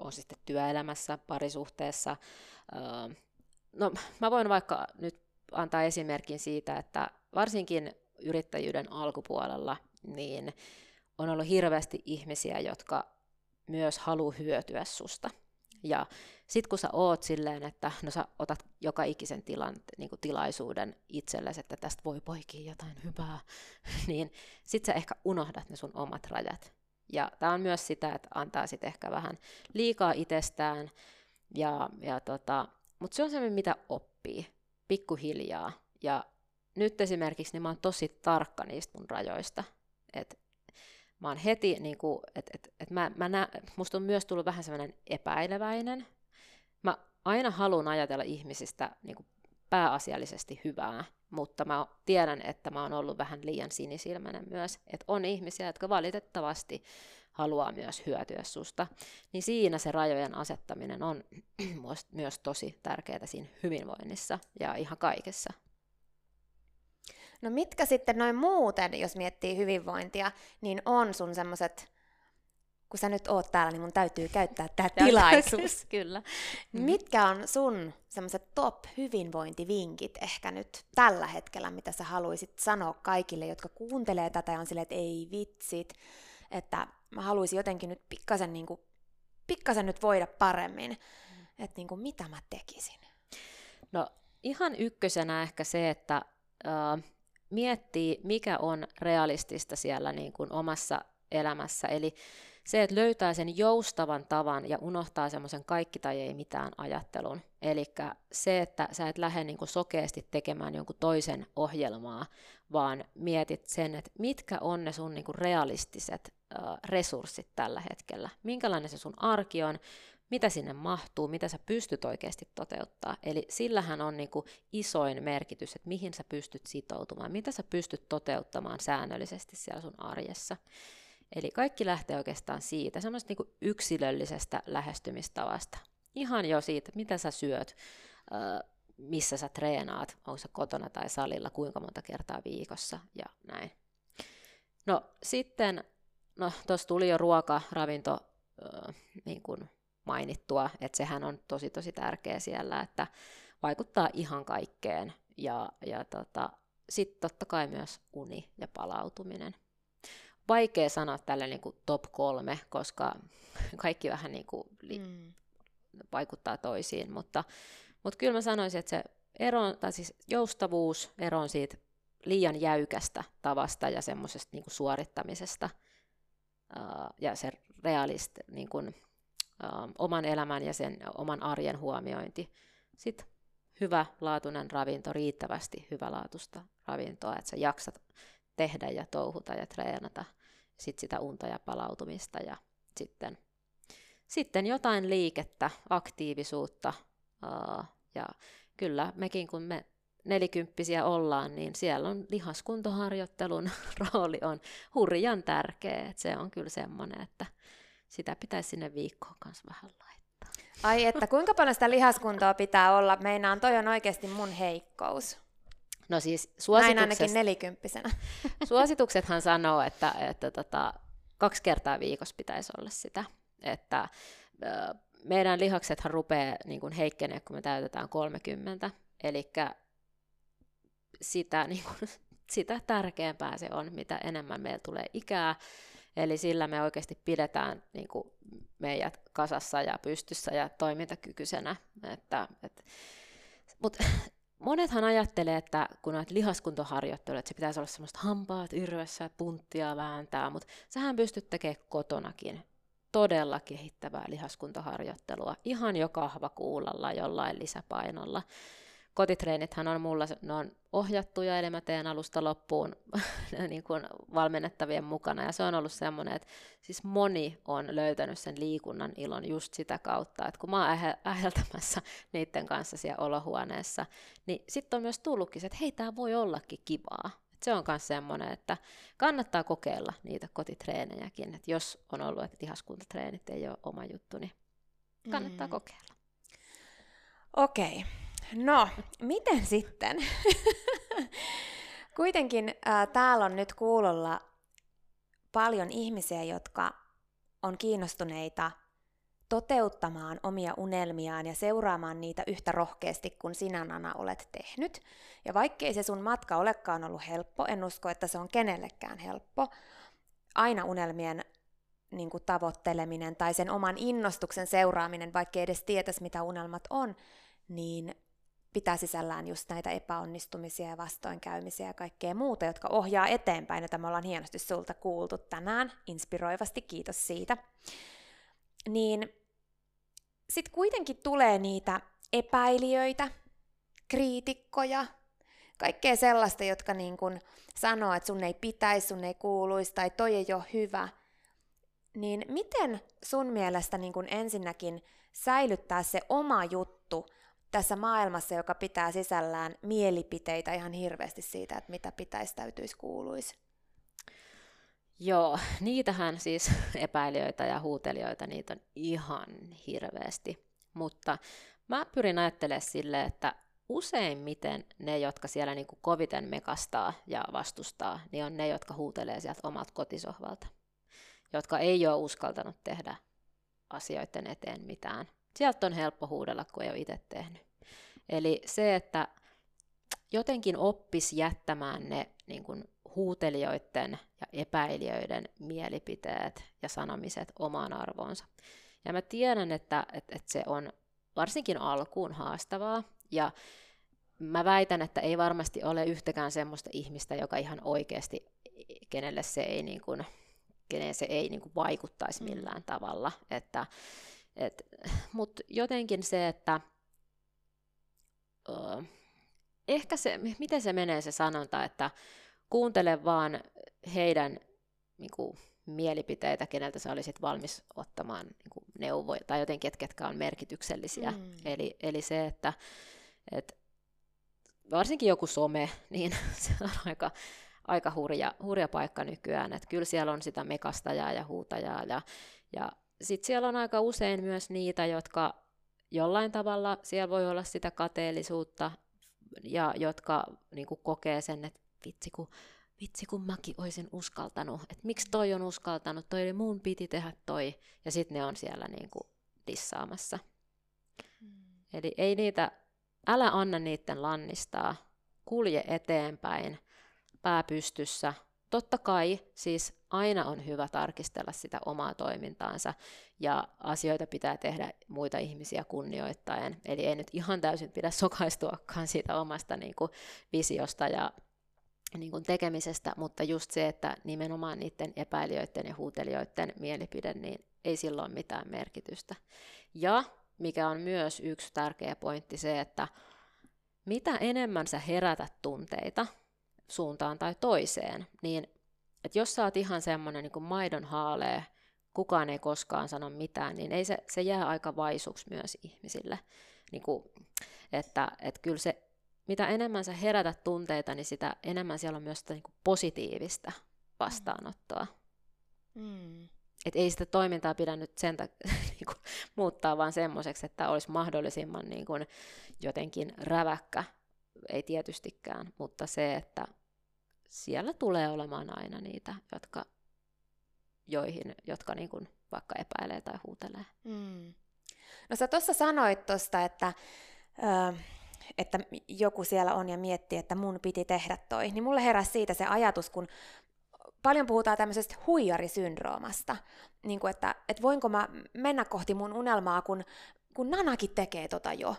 on sitten työelämässä, parisuhteessa. No, mä voin vaikka nyt antaa esimerkin siitä, että varsinkin yrittäjyyden alkupuolella niin on ollut hirveästi ihmisiä, jotka myös haluaa hyötyä susta. Ja sit kun sä oot silleen, että no sä otat joka ikisen niin kuin tilaisuuden itsellesi, että tästä voi poikia jotain hyvää, niin sit sä ehkä unohdat ne sun omat rajat. Ja tämä on myös sitä, että antaa sitten ehkä vähän liikaa itsestään, mutta se on se, mitä oppii pikkuhiljaa. Ja nyt esimerkiksi niin mä oon tosi tarkka niistä mun rajoista. Et mä oon heti, niinku, musta on myös tullut vähän sellainen epäileväinen. Mä aina haluan ajatella ihmisistä niinku pääasiallisesti hyvää, mutta mä tiedän, että mä oon ollut vähän liian sinisilmäinen myös, että on ihmisiä, jotka valitettavasti haluaa myös hyötyä susta, niin siinä se rajojen asettaminen on myös tosi tärkeää siinä hyvinvoinnissa ja ihan kaikessa. No mitkä sitten noin muuten, jos miettii hyvinvointia, niin on sun semmoiset, kun sä nyt oot täällä, niin mun täytyy käyttää tää tilaisuus. Kyllä. Mitkä on sun semmoiset top-hyvinvointivinkit ehkä nyt tällä hetkellä, mitä sä haluisit sanoa kaikille, jotka kuuntelee tätä ja on silleen, että ei vitsit, että mä haluaisin jotenkin nyt pikkasen nyt voida paremmin, että niin kuin, mitä mä tekisin? No ihan ykkösenä ehkä se, että miettii, mikä on realistista siellä niin kuin omassa elämässä, eli se, että löytää sen joustavan tavan ja unohtaa semmoisen kaikki tai ei mitään ajattelun. Eli se, että sä et lähde niin kuin sokeasti tekemään jonkun toisen ohjelmaa, vaan mietit sen, että mitkä on ne sun niin kuin realistiset resurssit tällä hetkellä. Minkälainen se sun arki on, mitä sinne mahtuu, mitä sä pystyt oikeasti toteuttaa. Eli sillähän on niin kuin isoin merkitys, että mihin sä pystyt sitoutumaan, mitä sä pystyt toteuttamaan säännöllisesti siellä sun arjessa. Eli kaikki lähtee oikeastaan siitä, semmoisesta niin kuin yksilöllisestä lähestymistavasta. Ihan jo siitä, mitä sä syöt, missä sä treenaat, onko sä kotona tai salilla, kuinka monta kertaa viikossa ja näin. No sitten, tuossa tuli jo ruokaravinto niin kuin mainittua, että sehän on tosi tosi tärkeä siellä, että vaikuttaa ihan kaikkeen. Ja sitten totta kai myös uni ja palautuminen. Vaikea sanoa tälle niin kuin top 3, koska kaikki vähän niin kuin vaikuttaa toisiin, mutta kyllä mä sanoisin, että se ero, tai siis joustavuus eroon siitä liian jäykästä tavasta ja semmoisesta niin kuin suorittamisesta ja se realist, niin kuin, oman elämän ja sen oman arjen huomiointi. Sitten hyvälaatuinen ravinto, riittävästi hyvälaatuista ravintoa, että sä jaksat tehdä ja touhuta ja treenata, sitten sitä unta ja palautumista ja sitten jotain liikettä, aktiivisuutta. Ja kyllä mekin, kun me 40-vuotiaita ollaan, niin siellä on lihaskuntoharjoittelun rooli on hurjan tärkeä. Et se on kyllä semmoinen, että sitä pitäisi sinne viikkoon kanssa vähän laittaa. Ai että kuinka paljon sitä lihaskuntoa pitää olla? Meinaan toi on oikeasti mun heikkous. No siis näin ainakin 40-vuotiaana. Suosituksethan sanoo, että 2 kertaa viikossa pitäisi olla sitä. Että meidän lihaksethan rupeaa niin kuin heikkenee, kun me täytetään 30. Eli sitä, niin kuin, sitä tärkeämpää se on, mitä enemmän meillä tulee ikää. Eli sillä me oikeasti pidetään niin kuin meidät kasassa ja pystyssä ja toimintakykyisenä. Mutta monethan ajattelee, että kun olet lihaskuntoharjoittelu, että se pitäisi olla semmoista hampaat irvessä, punttia vääntää, mutta sähän pystyt tekemään kotonakin todella kehittävää lihaskuntoharjoittelua ihan jo kahvakuulalla jollain lisäpainolla. Kotitreenithän on mulla, ne on ohjattuja, eli mä teen alusta loppuun niin kuin valmennettavien mukana, ja se on ollut semmoinen, että siis moni on löytänyt sen liikunnan ilon just sitä kautta, että kun mä oon äheltämässä niiden kanssa siellä olohuoneessa, niin sitten on myös tullutkin se, että hei, tää voi ollakin kivaa. Se on myös semmoinen, että kannattaa kokeilla niitä kotitreenejäkin, että jos on ollut, että lihaskuntatreenit ei ole oma juttu, niin kannattaa kokeilla. Okei. No, miten sitten? Kuitenkin täällä on nyt kuulolla paljon ihmisiä, jotka on kiinnostuneita toteuttamaan omia unelmiaan ja seuraamaan niitä yhtä rohkeasti kuin sinä, Nana, olet tehnyt. Ja vaikkei se sun matka olekaan ollut helppo, en usko, että se on kenellekään helppo. Aina unelmien niin kuin tavoitteleminen tai sen oman innostuksen seuraaminen, vaikkei edes tietäisi, mitä unelmat on, niin pitää sisällään just näitä epäonnistumisia ja vastoinkäymisiä ja kaikkea muuta, jotka ohjaa eteenpäin, jota me ollaan hienosti sulta kuultu tänään, inspiroivasti, kiitos siitä. Niin sitten kuitenkin tulee niitä epäilijöitä, kriitikkoja, kaikkea sellaista, jotka niin kun sanoo, että sun ei pitäisi, sun ei kuuluisi tai toi ei ole hyvä. Niin miten sun mielestä niin kun ensinnäkin säilyttää se oma juttu tässä maailmassa, joka pitää sisällään mielipiteitä ihan hirveästi siitä, että mitä pitäisi, täytyisi, kuuluisi? Joo, niitähän siis epäilijöitä ja huutelijoita, niitä on ihan hirveästi, mutta mä pyrin ajattelemaan silleen, että useimmiten ne, jotka siellä niinku koviten mekastaa ja vastustaa, niin on ne, jotka huutelee sieltä omalta kotisohvalta, jotka ei ole uskaltanut tehdä asioiden eteen mitään. Sieltä on helppo huudella, kun ei ole itse tehnyt. Eli se, että jotenkin oppisi jättämään ne niin kuin huutelijoiden ja epäilijöiden mielipiteet ja sanomiset omaan arvoonsa. Ja mä tiedän, että se on varsinkin alkuun haastavaa, ja mä väitän, että ei varmasti ole yhtäkään semmoista ihmistä, joka ihan oikeasti, kenelle se ei vaikuttaisi millään tavalla. Mutta jotenkin se, että ehkä se, miten se menee se sanonta, että kuuntele vaan heidän niin kuin mielipiteitä, keneltä sä olisit valmis ottamaan niin kuin neuvoja, tai jotenkin, ketkä on merkityksellisiä. Eli se, että varsinkin joku some, niin se on aika hurja paikka nykyään. Että kyllä siellä on sitä mekastajaa ja huutajaa, ja sitten siellä on aika usein myös niitä, jotka jollain tavalla, siellä voi olla sitä kateellisuutta, ja jotka niin kuin kokee sen, että vitsi kun mäkin olisin uskaltanut, että miksi toi on uskaltanut, toi eli mun piti tehdä toi, ja sitten ne on siellä niinku dissaamassa. Eli ei niitä, älä anna niitten lannistaa, kulje eteenpäin, pää pystyssä. Totta kai siis aina on hyvä tarkistella sitä omaa toimintaansa, ja asioita pitää tehdä muita ihmisiä kunnioittaen, eli ei nyt ihan täysin pidä sokaistuakaan siitä omasta niinku visiosta ja niin kuin tekemisestä, mutta just se, että nimenomaan niiden epäilijöiden ja huutelijoiden mielipide, niin ei sillä ole mitään merkitystä. Ja mikä on myös yksi tärkeä pointti se, että mitä enemmän sä herätät tunteita suuntaan tai toiseen, niin että jos sä oot ihan semmoinen niin kuin maidon haalee, kukaan ei koskaan sano mitään, niin ei se jää aika vaisuksi myös ihmisille. Niin kuin, että kyllä se, mitä enemmän sä herätät tunteita, niin sitä enemmän siellä on myös sitä niin kuin positiivista vastaanottoa. Et ei sitä toimintaa pidä nyt sen niin kuin muuttaa vaan semmoiseksi, että olisi mahdollisimman niin kuin jotenkin räväkkä. Ei tietystikään, mutta se, että siellä tulee olemaan aina niitä, jotka niin kuin vaikka epäilee tai huutelee. No sä tuossa sanoit tuosta, että joku siellä on ja miettii, että mun piti tehdä toi, niin mulle heräsi siitä se ajatus, kun paljon puhutaan tämmöisestä huijarisyndroomasta, niin kuin että voinko mä mennä kohti mun unelmaa, kun Nanakin tekee tota jo.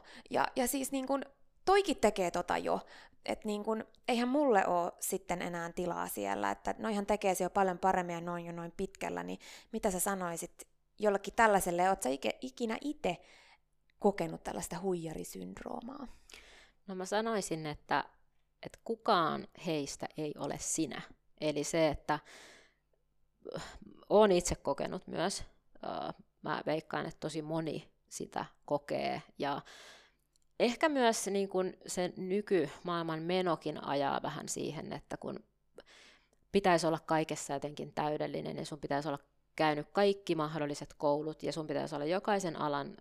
Ja siis niin kuin toikin tekee tota jo, että niin kuin eihän mulle ole sitten enää tilaa siellä, että noihan tekee se jo paljon paremmin ja noin jo noin pitkällä, niin mitä sä sanoisit jollekin tällaiselle, oot sä ikinä itse kokenut tällaista huijarisyndroomaa? No mä sanoisin, että kukaan heistä ei ole sinä. Eli se, että olen itse kokenut myös, mä veikkaan, että tosi moni sitä kokee, ja ehkä myös niin kun se nykymaailman menokin ajaa vähän siihen, että kun pitäisi olla kaikessa jotenkin täydellinen, ja sun pitäisi olla käynyt kaikki mahdolliset koulut, ja sun pitäisi olla jokaisen alan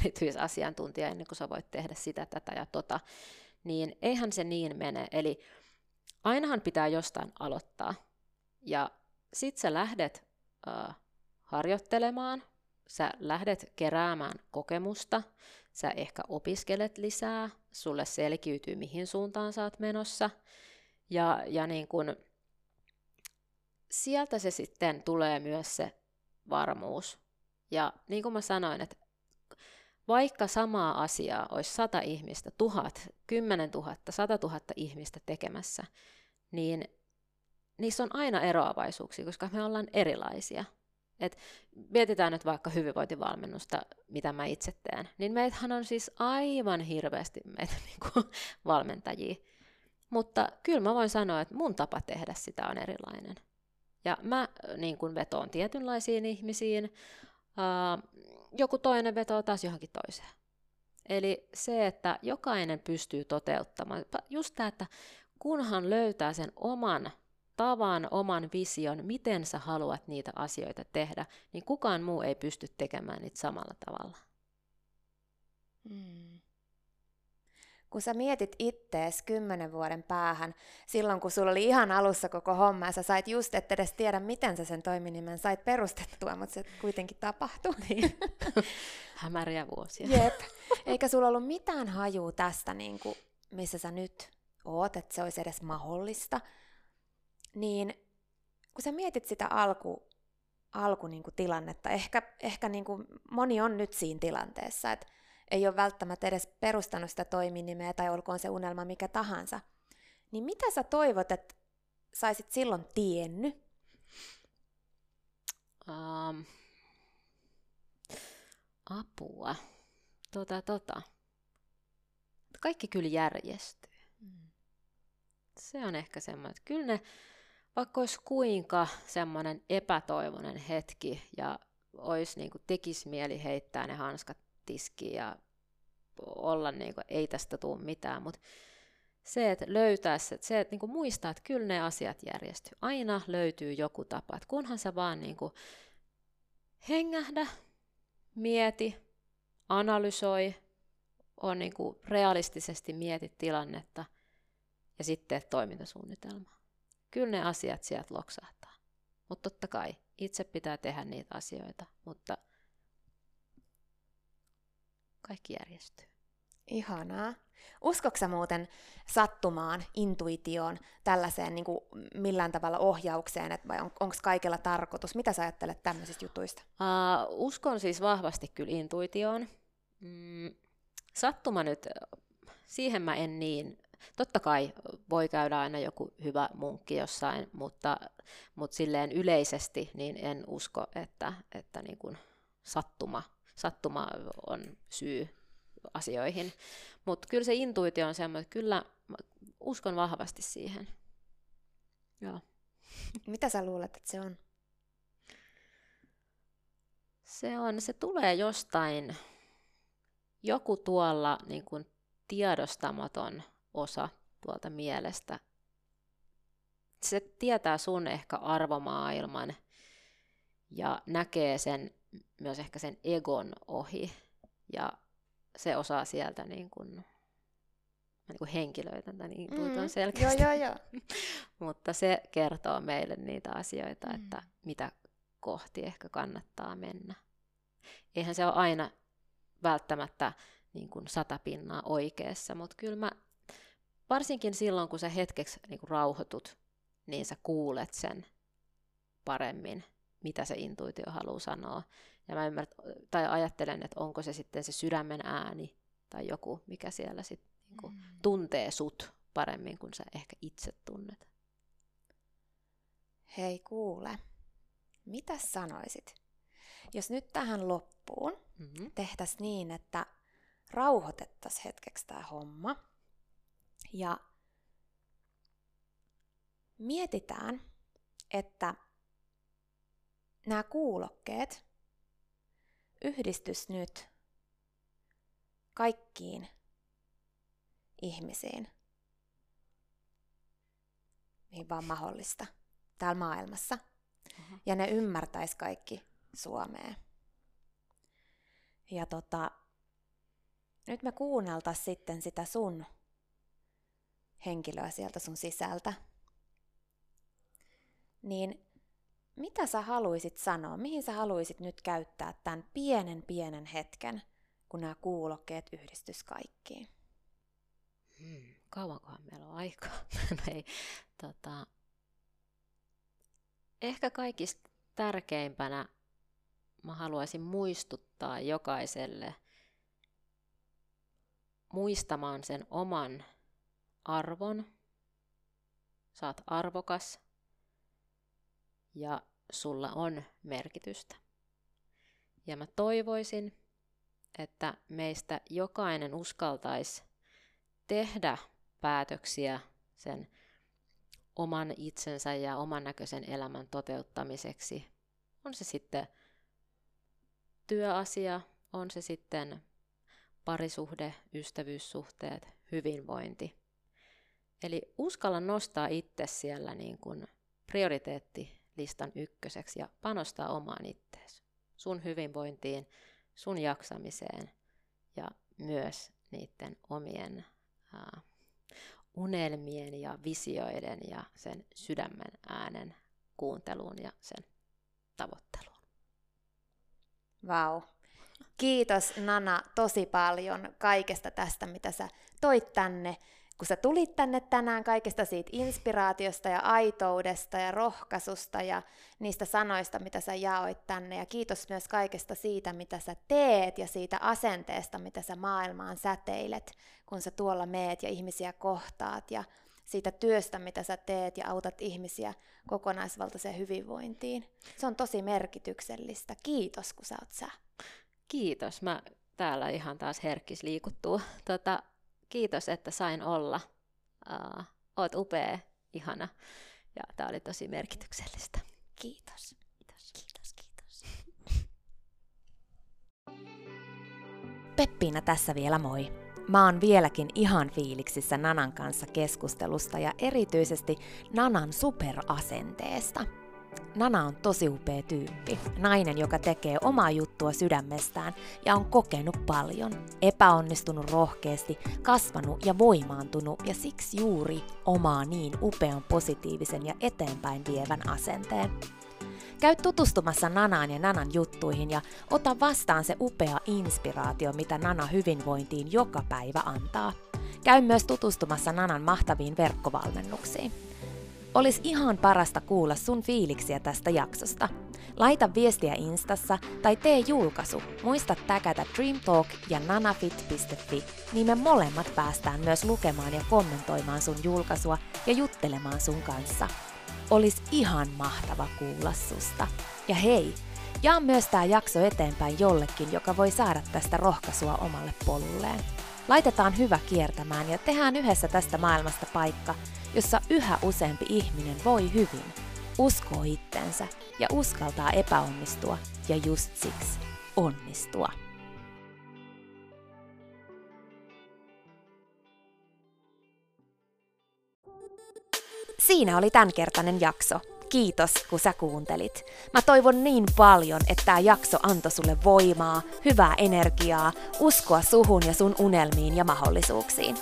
erityisasiantuntija ennen kuin sä voit tehdä sitä, tätä ja tota, niin eihän se niin mene. Eli ainahan pitää jostain aloittaa, ja sit sä lähdet harjoittelemaan, sä lähdet keräämään kokemusta, sä ehkä opiskelet lisää, sulle selkiytyy mihin suuntaan sä oot menossa, ja niin kun sieltä se sitten tulee myös se varmuus. Ja niin kuin mä sanoin, että vaikka samaa asiaa olisi 100 ihmistä, 1000, 10 000, 100 000 ihmistä tekemässä, niin niissä on aina eroavaisuuksia, koska me ollaan erilaisia. Et mietitään nyt vaikka hyvinvointivalmennusta, mitä mä itse teen, niin meitähän on siis aivan hirveästi meitä niinku valmentajia. Mutta kyllä mä voin sanoa, että mun tapa tehdä sitä on erilainen. Ja mä niin kun vetoon tietynlaisiin ihmisiin, joku toinen vetoo taas johonkin toiseen. Eli se, että jokainen pystyy toteuttamaan, just tämä, että kunhan löytää sen oman tavan, oman vision, miten sä haluat niitä asioita tehdä, niin kukaan muu ei pysty tekemään niitä samalla tavalla. Hmm. Kun sä mietit ittees 10 vuoden päähän, silloin kun sulla oli ihan alussa koko homma, ja sä sait just, et edes tiedä, miten sä sen toiminimen sait perustettua, mutta se kuitenkin tapahtui. Niin. Hämäriä vuosia. Jep. Eikä sulla ollut mitään hajua tästä, niin kuin, missä sä nyt oot, että se olisi edes mahdollista. Niin kun sä mietit sitä niinku tilannetta, ehkä niinku moni on nyt siinä tilanteessa, että ei ole välttämättä edes perustanut sitä toiminimeä tai olkoon se unelma mikä tahansa, niin mitä sä toivot, että saisit silloin tiennyt? Apua. Kaikki kyllä järjestyy. Se on ehkä semmoinen, että kyllä ne, vaikka olisi kuinka semmoinen epätoivoinen hetki ja olisi niin kuin tekisi mieli heittää ne hanskat tiskiin ja olla niin kuin, ei tästä tule mitään, mutta se, että löytää se, että niin kuin muistaa, että kyllä ne asiat järjestyy. Aina löytyy joku tapa, että kunhan sä vaan niin kuin hengähdä, mieti, analysoi, on niin kuin realistisesti mieti tilannetta ja sitten toimintasuunnitelma. Kyllä ne asiat sieltä loksahtaa. Mutta totta kai itse pitää tehdä niitä asioita, mutta kaikki järjestyy. Ihanaa. Uskoitko sä muuten sattumaan, intuitioon, tällaiseen niin kuin millään tavalla ohjaukseen, että vai onko kaikella tarkoitus? Mitä sä ajattelet tämmöisistä jutuista? Uskon siis vahvasti kyllä intuitioon. Sattuma nyt, siihen mä en niin. Totta kai voi käydä aina joku hyvä munkki jossain, mutta silleen yleisesti niin en usko, että niin kuin sattuma on syy asioihin. Mutta kyllä se intuitio on semmoinen, että kyllä uskon vahvasti siihen. Joo. Mitä sä luulet, että se on? Se tulee jostain, joku tuolla niin kuin tiedostamaton osa tuolta mielestä. Se tietää sun ehkä arvomaailman ja näkee sen myös ehkä sen egon ohi, ja se osaa sieltä niin kuin henkilöitä niin puhutaan selkeästi. Joo. Mutta se kertoo meille niitä asioita, että mitä kohti ehkä kannattaa mennä. Eihän se ole aina välttämättä niin kuin 100% oikeassa, mutta kyllä mä varsinkin silloin, kun sä hetkeksi niin kuin rauhoitut, niin sä kuulet sen paremmin, mitä se intuitio haluaa sanoa. Ja mä ajattelen, että onko se sitten se sydämen ääni tai joku, mikä siellä sitten niinku tuntee sut paremmin kuin sä ehkä itse tunnet. Hei kuule, mitä sanoisit, jos nyt tähän loppuun tehtäisiin niin, että rauhoitettaisiin hetkeksi tämä homma ja mietitään, että nämä kuulokkeet yhdistys nyt kaikkiin ihmisiin, mihin vaan mahdollista täällä maailmassa. Ja ne ymmärtäisi kaikki suomea. Ja nyt me kuunneltaisiin sitten sitä sun henkilöä sieltä sun sisältä. Niin mitä sä haluisit sanoa? Mihin sä haluisit nyt käyttää tämän pienen hetken, kun nämä kuulokkeet yhdistys kaikkiin? Kauankohan meillä on aikaa? Ehkä kaikista tärkeimpänä mä haluaisin muistuttaa jokaiselle muistamaan sen oman arvon. Sä oot arvokas ja sulla on merkitystä. Ja mä toivoisin, että meistä jokainen uskaltaisi tehdä päätöksiä sen oman itsensä ja oman näköisen elämän toteuttamiseksi. On se sitten työasia, on se sitten parisuhde, ystävyyssuhteet, hyvinvointi. Eli uskalla nostaa itse siellä niin kuin prioriteettilistan ykköseksi ja panostaa omaan itteesi. Sun hyvinvointiin, sun jaksamiseen ja myös niiden omien unelmien ja visioiden ja sen sydämen äänen kuunteluun ja sen tavoitteluun. Vau. Kiitos Nana tosi paljon kaikesta tästä, mitä sä toit tänne. Kun sä tulit tänne tänään, kaikesta siitä inspiraatiosta ja aitoudesta ja rohkaisusta ja niistä sanoista, mitä sä jaoit tänne. Ja kiitos myös kaikesta siitä, mitä sä teet ja siitä asenteesta, mitä sä maailmaan säteilet, kun sä tuolla meet ja ihmisiä kohtaat ja siitä työstä, mitä sä teet ja autat ihmisiä kokonaisvaltaiseen hyvinvointiin. Se on tosi merkityksellistä. Kiitos, kun sä oot sä. Kiitos. Mä täällä ihan taas herkkis liikuttuu. Kiitos, että sain olla. Oot upea, ihana ja tää oli tosi merkityksellistä. Kiitos. Kiitos. Peppiina tässä vielä moi. Mä oon vieläkin ihan fiiliksissä Nanan kanssa keskustelusta ja erityisesti Nanan superasenteesta. Nana on tosi upea tyyppi, nainen, joka tekee omaa juttua sydämestään ja on kokenut paljon, epäonnistunut rohkeasti, kasvanut ja voimaantunut ja siksi juuri omaa niin upean, positiivisen ja eteenpäin vievän asenteen. Käy tutustumassa Nanaan ja Nanan juttuihin ja ota vastaan se upea inspiraatio, mitä Nana hyvinvointiin joka päivä antaa. Käy myös tutustumassa Nanan mahtaviin verkkovalmennuksiin. Olis ihan parasta kuulla sun fiiliksiä tästä jaksosta. Laita viestiä Instassa tai tee julkaisu. Muista täkätä Dream Talk ja nanafit.fi, niin me molemmat päästään myös lukemaan ja kommentoimaan sun julkaisua ja juttelemaan sun kanssa. Olis ihan mahtava kuulla susta. Ja hei, jaa myös tää jakso eteenpäin jollekin, joka voi saada tästä rohkaisua omalle polulleen. Laitetaan hyvä kiertämään ja tehdään yhdessä tästä maailmasta paikka, jossa yhä useampi ihminen voi hyvin, uskoo itteensä ja uskaltaa epäonnistua ja just siksi onnistua. Siinä oli tämänkertainen jakso. Kiitos, kun sä kuuntelit. Mä toivon niin paljon, että tää jakso antoi sulle voimaa, hyvää energiaa, uskoa suhun ja sun unelmiin ja mahdollisuuksiin.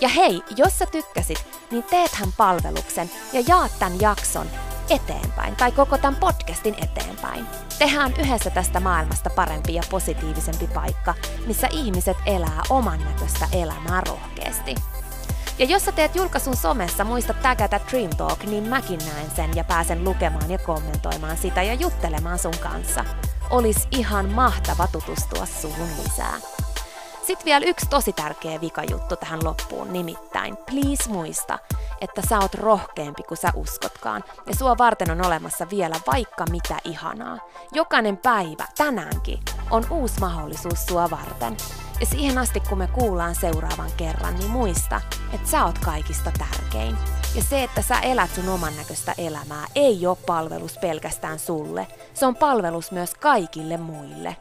Ja hei, jos sä tykkäsit, niin teethän palveluksen ja jaat tämän jakson eteenpäin tai koko tämän podcastin eteenpäin. Tehdään yhdessä tästä maailmasta parempi ja positiivisempi paikka, missä ihmiset elää oman näköistä elämää rohkeasti. Ja jos sä teet julkaisun somessa, muista tägätä Dream Talk, niin mäkin näen sen ja pääsen lukemaan ja kommentoimaan sitä ja juttelemaan sun kanssa. Olis ihan mahtava tutustua suhun lisää. Sitten vielä yksi tosi tärkeä vikajuttu tähän loppuun, nimittäin please muista, että sä oot rohkeampi kuin sä uskotkaan ja sua varten on olemassa vielä vaikka mitä ihanaa. Jokainen päivä, tänäänkin, on uusi mahdollisuus sua varten. Ja siihen asti kun me kuullaan seuraavan kerran, niin muista, että sä oot kaikista tärkein. Ja se, että sä elät sun oman näköistä elämää, ei ole palvelus pelkästään sulle. Se on palvelus myös kaikille muille.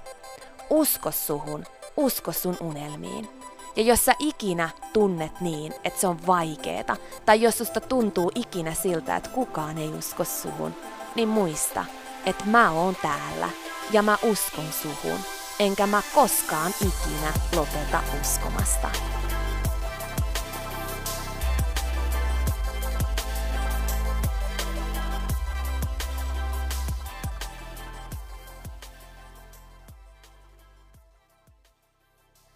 Usko suhun. Usko sun unelmiin. Ja jos sä ikinä tunnet niin, että se on vaikeeta, tai jos susta tuntuu ikinä siltä, että kukaan ei usko suhun, niin muista, että mä oon täällä ja mä uskon suhun, enkä mä koskaan ikinä lopeta uskomasta.